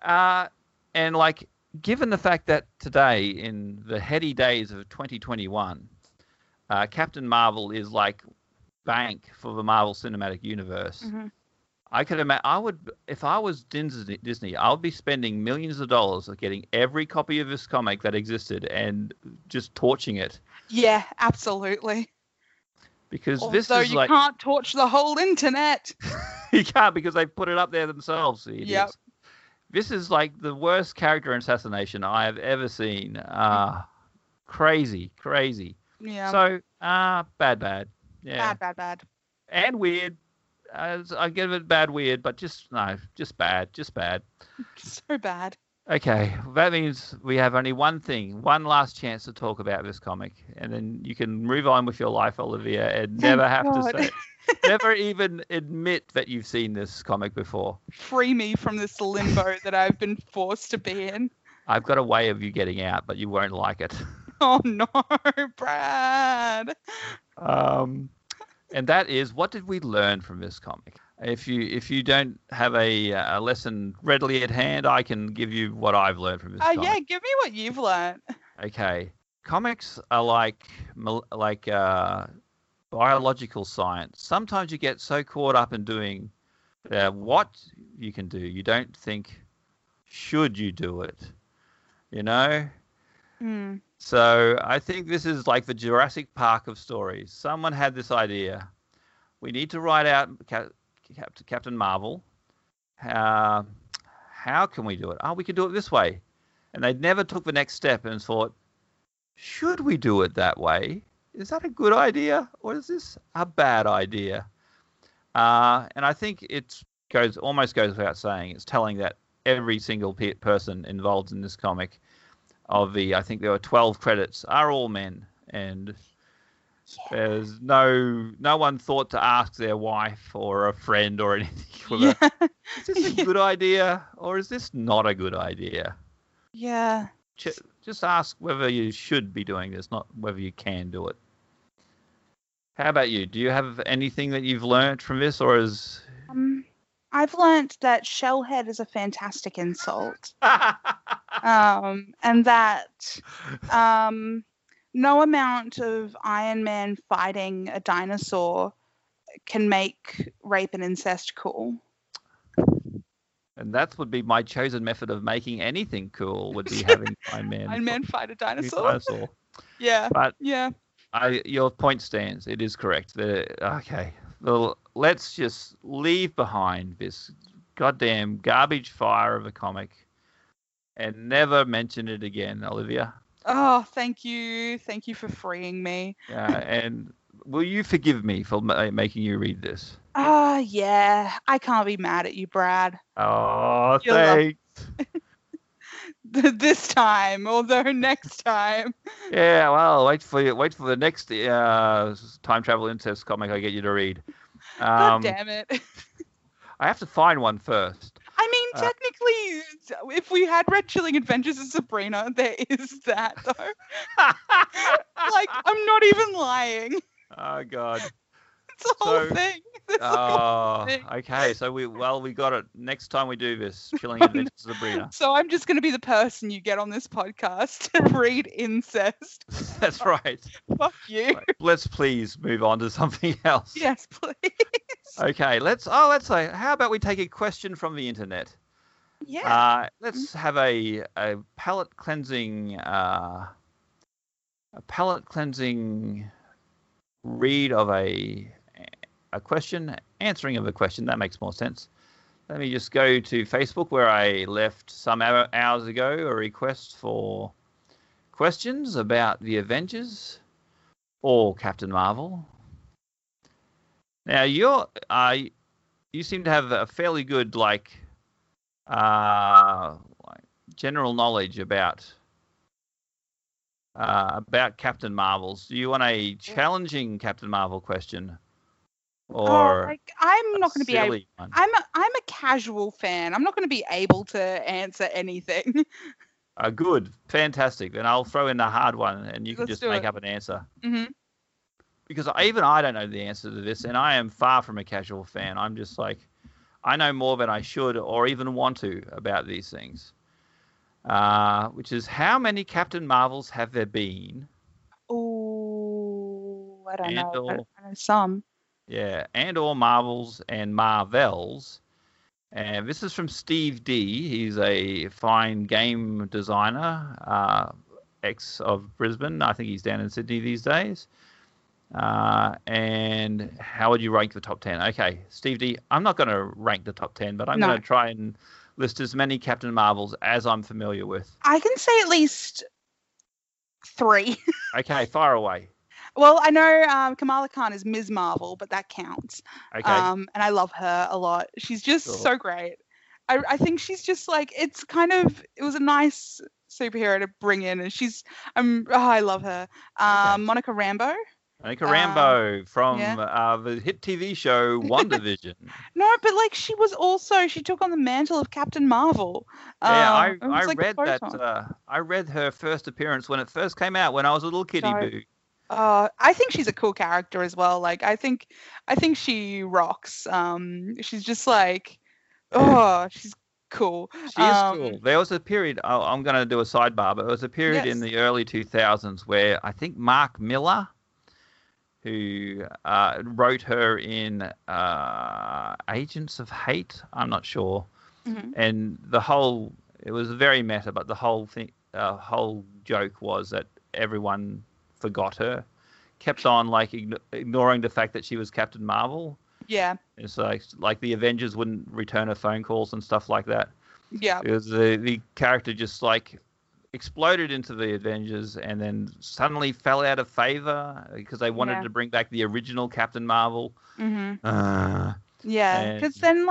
Given the fact that today, in the heady days of 2021, Captain Marvel is bank for the Marvel Cinematic Universe. Mm-hmm. I could imagine. I would, if I was Disney, I would be spending millions of dollars of getting every copy of this comic that existed and just torching it. Yeah, absolutely. Because you can't torch the whole internet. You can't, because they put it up there themselves. The idiots. Yep. This is the worst character assassination I have ever seen. Crazy. Yeah. So bad. Yeah. Bad. and weird. I give it bad weird, but just bad. So bad. Okay, well, that means we have only one thing, one last chance to talk about this comic, and then you can move on with your life, Olivia, and never even admit that you've seen this comic before. Free me from this limbo that I've been forced to be in. I've got a way of you getting out, but you won't like it. Oh no, Brad. And that is, what did we learn from this comic? If you don't have a lesson readily at hand, I can give you what I've learned from this comic. Yeah, give me what you've learned. Okay. Comics are like biological science. Sometimes you get so caught up in doing what you can do, you don't think, should you do it, you know? Mm. So I think this is like the Jurassic Park of stories. Someone had this idea. We need to write out Captain Marvel. How can we do it? Oh, we can do it this way. And they never took the next step and thought, should we do it that way? Is that a good idea or is this a bad idea? And I think it almost goes without saying. It's telling that every single person involved in this comic of I think there were 12 credits, are all men, and there's no one thought to ask their wife or a friend or anything. Is this a good idea or is this not a good idea? Yeah. Just ask whether you should be doing this, not whether you can do it. How about you? Do you have anything that you've learned from this, or is... I've learned that shellhead is a fantastic insult. And that no amount of Iron Man fighting a dinosaur can make rape and incest cool. And that would be my chosen method of making anything cool, would be having Iron Man fight a dinosaur. Yeah. But yeah, your point stands. It is correct. Okay. Well, let's just leave behind this goddamn garbage fire of a comic and never mention it again, Olivia. Oh, thank you. Thank you for freeing me. Yeah, and will you forgive me for making you read this? Oh, yeah. I can't be mad at you, Brad. Oh, thanks. This time, although next time. Yeah, well, wait for the next time travel incest comic I get you to read. God damn it. I have to find one first. I mean, technically, if we had read Chilling Adventures of Sabrina, there is that, though. Like, I'm not even lying. Oh, God. It's a whole thing. Okay, so we got it. Next time we do this, Chilling Adventures of Sabrina. So I'm just going to be the person you get on this podcast to read incest. That's right. Fuck you. Right, let's please move on to something else. Yes, please. Okay, let's say, how about we take a question from the internet? Yeah. Let's have a palate cleansing read of a question, answering of a question. That makes more sense. Let me just go to Facebook, where I left some hours ago a request for questions about the Avengers or Captain Marvel. Now you seem to have a fairly good like general knowledge about Captain Marvels. Do you want a challenging Captain Marvel question? Or I'm not going to be able. I'm a casual fan. I'm not going to be able to answer anything. Good, fantastic. Then I'll throw in a hard one, and you can just make up an answer. Mm-hmm. Because even I don't know the answer to this, and I am far from a casual fan. I'm just like, I know more than I should or even want to about these things. Which is, how many Captain Marvels have there been? Oh, I don't know. Some. Yeah, and all Marvels and Marvels. And this is from Steve D. He's a fine game designer, ex of Brisbane. I think he's down in Sydney these days. And how would you rank the top 10? Okay, Steve D, I'm not going to rank the top 10, but I'm going to try and list as many Captain Marvels as I'm familiar with. I can say at least 3. Okay, fire away. Well, I know Kamala Khan is Ms. Marvel, but that counts. Okay. And I love her a lot. She's just so great. I think she's just like, it's kind of, it was a nice superhero to bring in, and she's, I love her. Okay. Monica Rambeau. Monica Rambeau from the hit TV show WandaVision. No, but like she was also, she took on the mantle of Captain Marvel. Yeah, I like read that. I read her first appearance when it first came out when I was a little kiddie boo. I think she's a cool character as well. Like I think she rocks. She's just like, she's cool. She is cool. There was a period. I'm going to do a sidebar, but there was a period in the early 2000s where I think Mark Miller, who wrote her in Agents of Hate, I'm not sure. Mm-hmm. And it was very meta, but the whole thing, whole joke was that everyone forgot her, kept on like ignoring the fact that she was Captain Marvel. Yeah. It's like the Avengers wouldn't return her phone calls and stuff like that. Yeah. It was the character just like exploded into the Avengers and then suddenly fell out of favor because they wanted to bring back the original Captain Marvel. Mm-hmm. Because then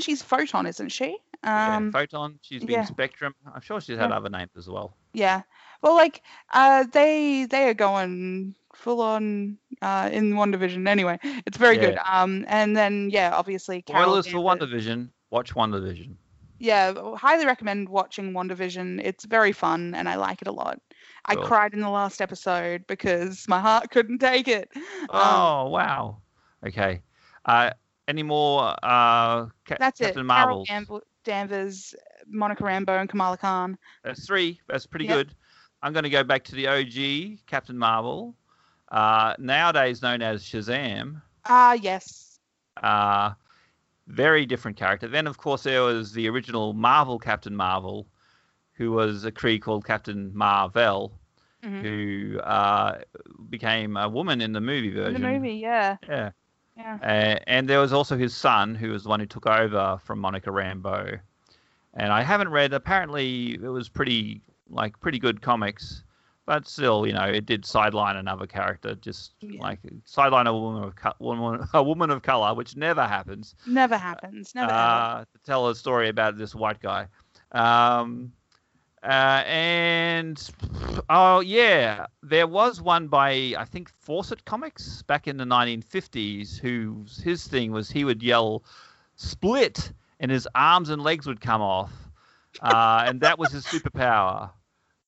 she's Photon, isn't she? Photon. She's been Spectrum. I'm sure she's had other names as well. Yeah. Well, like they are going full on in WandaVision. Anyway, it's very good. And then obviously. Spoilers for WandaVision. Watch WandaVision. Yeah, highly recommend watching WandaVision. It's very fun, and I like it a lot. Cool. I cried in the last episode because my heart couldn't take it. Oh, wow. Okay. Any more That's Captain Marvel? Carol Danvers, Monica Rambeau, and Kamala Khan. That's three. That's pretty good. I'm going to go back to the OG, Captain Marvel, nowadays known as Shazam. Yes. Very different character. Then, of course, there was the original Marvel Captain Marvel, who was a Cree called Captain Marvel, who became a woman in the movie version. In the movie, yeah. And there was also his son, who was the one who took over from Monica Rambeau. And I haven't read. Apparently, it was pretty good comics, but still, it did sideline another character, just sideline a woman of color, which never happens. Never happens. To tell a story about this white guy. There was one by, I think, Fawcett Comics back in the 1950s, his thing was he would yell, "Split," and his arms and legs would come off. And that was his superpower.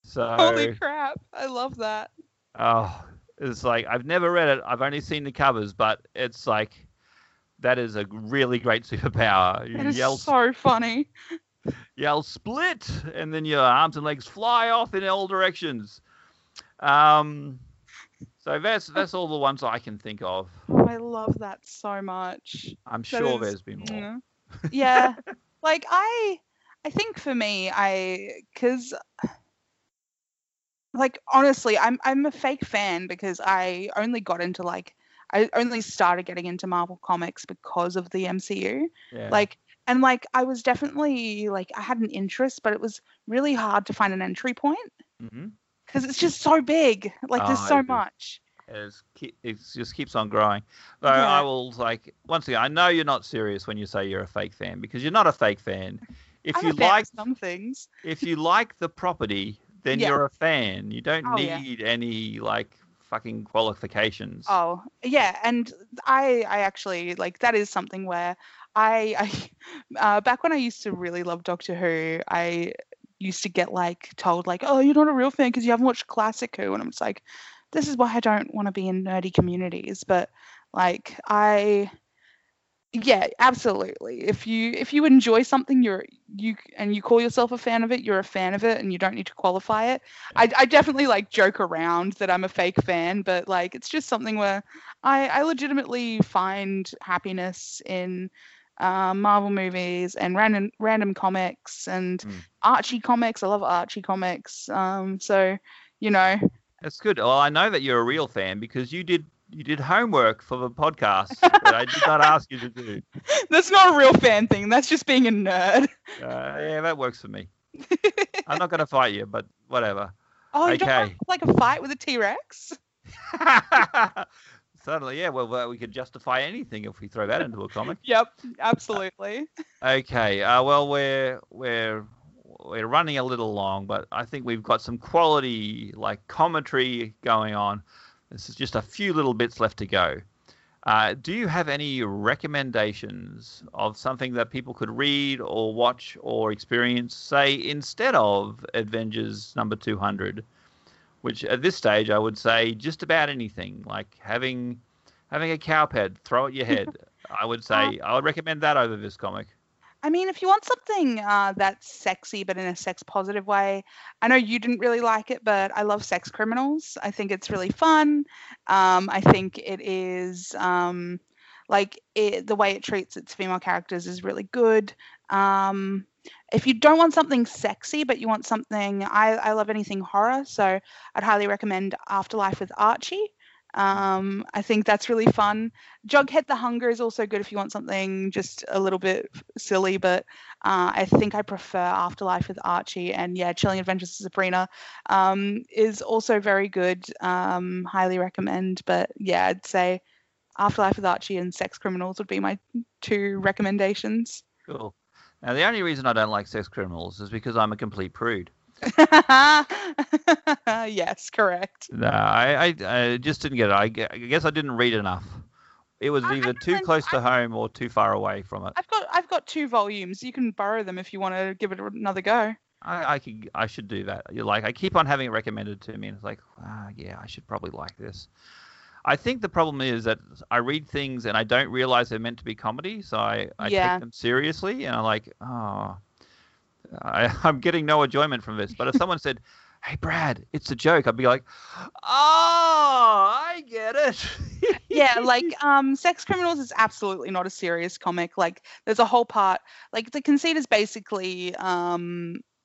So, holy crap, I love that. Oh, it's like, I've never read it. I've only seen the covers, but it's like, that is a really great superpower. It is so funny. Yell "split," and then your arms and legs fly off in all directions. So that's all the ones I can think of. Oh, I love that so much. I'm sure there's been more. Yeah. Like, I think for me, honestly, I'm a fake fan because I only started getting into Marvel comics because of the MCU. Yeah. I was definitely I had an interest, but it was really hard to find an entry point because it's just so big. There's so much. It just keeps on growing. So I will once again, I know you're not serious when you say you're a fake fan because you're not a fake fan. If I'm like some things, if you like the property, then you're a fan. You don't need any fucking qualifications. Oh yeah, and I actually that is something where I back when I used to really love Doctor Who, I used to get told oh, you're not a real fan because you haven't watched classic Who, and I'm just like, this is why I don't want to be in nerdy communities. But yeah, absolutely. If you enjoy something, you call yourself a fan of it, you're a fan of it, and you don't need to qualify it. I definitely joke around that I'm a fake fan, but it's just something where I legitimately find happiness in Marvel movies and random comics and Archie comics. I love Archie comics. That's good. Well, I know that you're a real fan because you did homework for the podcast that I did not ask you to do. That's not a real fan thing. That's just being a nerd. Yeah, that works for me. I'm not going to fight you, but whatever. Oh, you don't have, a fight with a T-Rex? Certainly, yeah. Well, we could justify anything if we throw that into a comic. Yep, absolutely. Okay. Well, we're running a little long, but I think we've got some quality like commentary going on. This is just a few little bits left to go. Do you have any recommendations of something that people could read or watch or experience, say, instead of Avengers number 200? Which at this stage I would say just about anything, like having a cow pad, throw at your head. I would say I would recommend that over this comic. I mean, if you want something that's sexy but in a sex-positive way, I know you didn't really like it, but I love Sex Criminals. I think it's really fun. I think it is the way it treats its female characters is really good. If you don't want something sexy, but you want something, I love anything horror, so I'd highly recommend Afterlife with Archie. I think that's really fun. Jughead the Hunger is also good if you want something just a little bit silly, but I think I prefer Afterlife with Archie. And yeah, Chilling Adventures of Sabrina is also very good. Highly recommend. But yeah, I'd say Afterlife with Archie and Sex Criminals would be my two recommendations. Cool. Now, the only reason I don't like Sex Criminals is because I'm a complete prude. Yes, correct. No, I just didn't get it. I guess I didn't read enough. It was either too close to home or too far away from it. I've got two volumes. You can borrow them if you want to give it another go. I should do that. I keep on having it recommended to me, and it's like, yeah, I should probably like this. I think the problem is that I read things and I don't realize they're meant to be comedy, so I take them seriously, and I'm like, I'm getting no enjoyment from this. But if someone said, hey, Brad, it's a joke, I'd be like, I get it. Yeah, Sex Criminals is absolutely not a serious comic. There's a whole part, the conceit is basically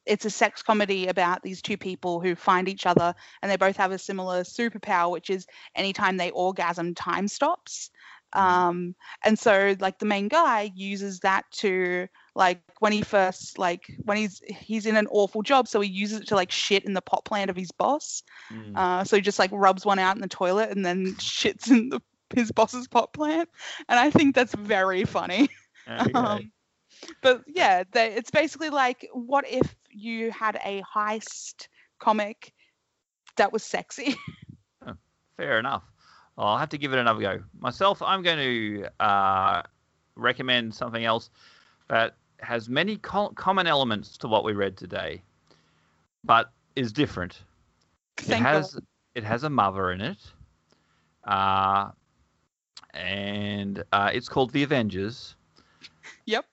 it's a sex comedy about these two people who find each other, and they both have a similar superpower, which is anytime they orgasm, time stops. And so the main guy uses that to when he first when he's in an awful job, so he uses it to shit in the pot plant of his boss. So he just rubs one out in the toilet and then shits in his boss's pot plant, and I think that's very funny. Okay. But yeah, it's basically what if you had a heist comic that was sexy? Oh, fair enough. I'll have to give it another go. Myself, I'm going to recommend something else that has many common elements to what we read today, but is different. It has a mother in it, and it's called The Avengers. Yep.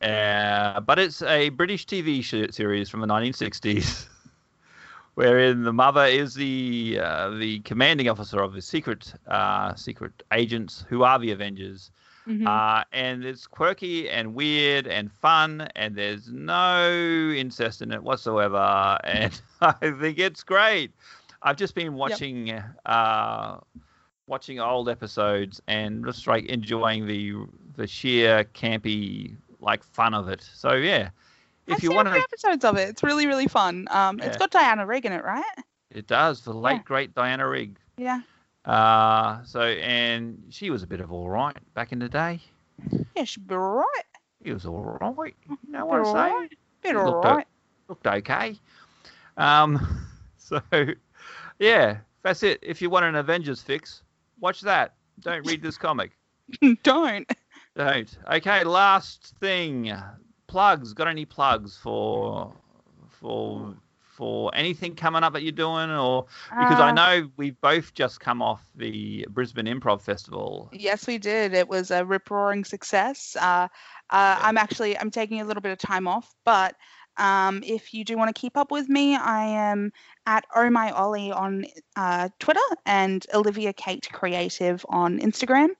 But it's a British TV series from the 1960s, wherein the mother is the commanding officer of the secret agents who are the Avengers. Mm-hmm. And it's quirky and weird and fun, and there's no incest in it whatsoever, and I think it's great. I've just been watching watching old episodes and just enjoying the sheer campy fun of it. So yeah, if you want to, episodes of it, it's really, really fun. Yeah. It's got Diana Rigg in it, right? It does. The late great Diana Rigg. Yeah. And she was a bit of all right back in the day. Yeah, she was all right. She was all right. You know what I'm saying? Right. Bit all right. Looked okay. So yeah, that's it. If you want an Avengers fix, watch that. Don't read this comic. Don't. Okay, last thing. Plugs. Got any plugs for anything coming up that you're doing? Or because I know we've both just come off the Brisbane Improv Festival. Yes, we did. It was a rip-roaring success. I'm taking a little bit of time off, but if you do want to keep up with me, I am at Oh My Ollie on Twitter and Olivia Kate Creative on Instagram.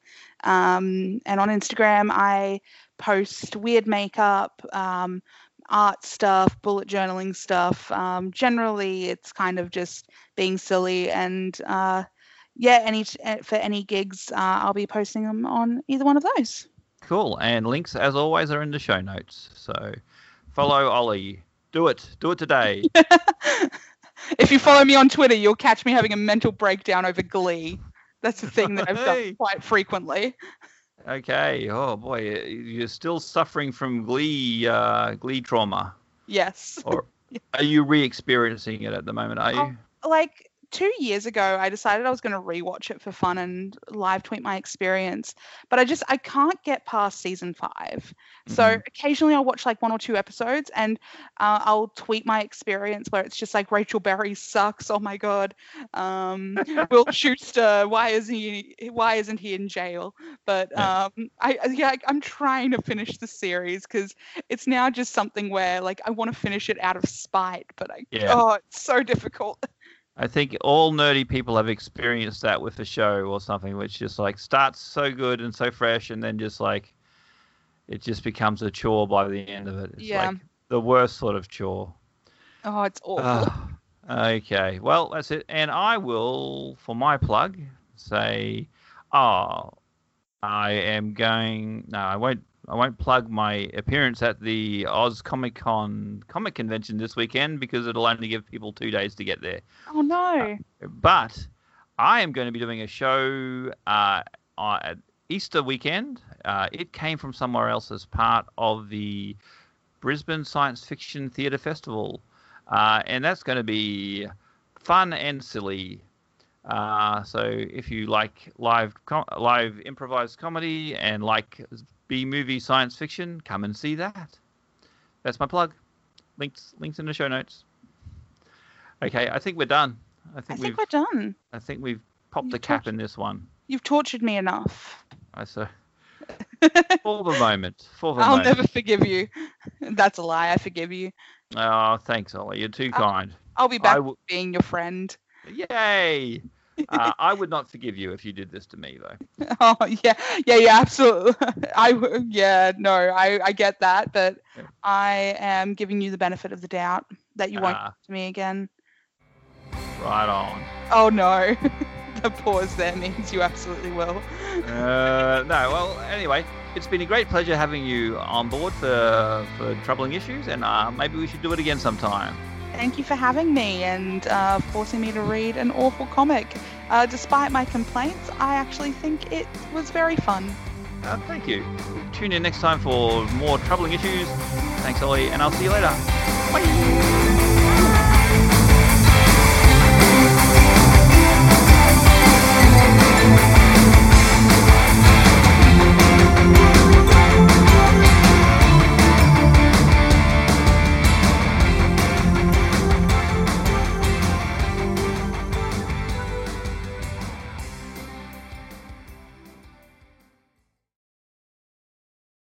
And on Instagram, I post weird makeup, art stuff, bullet journaling stuff. Generally, it's kind of just being silly. And for any gigs, I'll be posting them on either one of those. Cool. And links, as always, are in the show notes. So follow Ollie. Do it. Do it today. If you follow me on Twitter, you'll catch me having a mental breakdown over Glee. That's the thing that I've done quite frequently. Okay. Oh boy, you're still suffering from Glee trauma. Yes. Or are you re-experiencing it at the moment? Are you? Like 2 years ago, I decided I was going to rewatch it for fun and live tweet my experience, but I can't get past season 5. So occasionally I'll watch like one or two episodes and I'll tweet my experience where it's just like, Rachel Berry sucks. Oh my God. Will Schuester, why isn't he in jail? But I'm trying to finish the series because it's now just something where like, I want to finish it out of spite, but it's so difficult. I think all nerdy people have experienced that with a show or something, which just like starts so good and so fresh, and then just like it just becomes a chore by the end of it. It's like the worst sort of chore. Oh, it's awful. Okay, well that's it. And I will, for my plug, say, I won't plug my appearance at the Oz Comic Convention this weekend because it'll only give people 2 days to get there. Oh, no. But I am going to be doing a show at Easter weekend. It Came From Somewhere Else as part of the Brisbane Science Fiction Theatre Festival. And that's going to be fun and silly. So if you like live improvised comedy and like B-movie science fiction, come and see that. That's my plug. Links in the show notes. Okay, I think we're done. I think we're done. I think we've popped the cap in this one. You've tortured me enough. For the moment. I'll never forgive you. That's a lie. I forgive you. Oh, thanks, Ollie. You're too kind. I'll be back being your friend. Yay! I would not forgive you if you did this to me, though. Oh, yeah, absolutely. I get that, but yeah. I am giving you the benefit of the doubt that you won't do to me again. Right on. Oh, no. The pause there means you absolutely will. Anyway, it's been a great pleasure having you on board for Troubling Issues, and maybe we should do it again sometime. Thank you for having me and forcing me to read an awful comic. Despite my complaints, I actually think it was very fun. Thank you. Tune in next time for more Troubling Issues. Thanks, Ollie, and I'll see you later. Bye.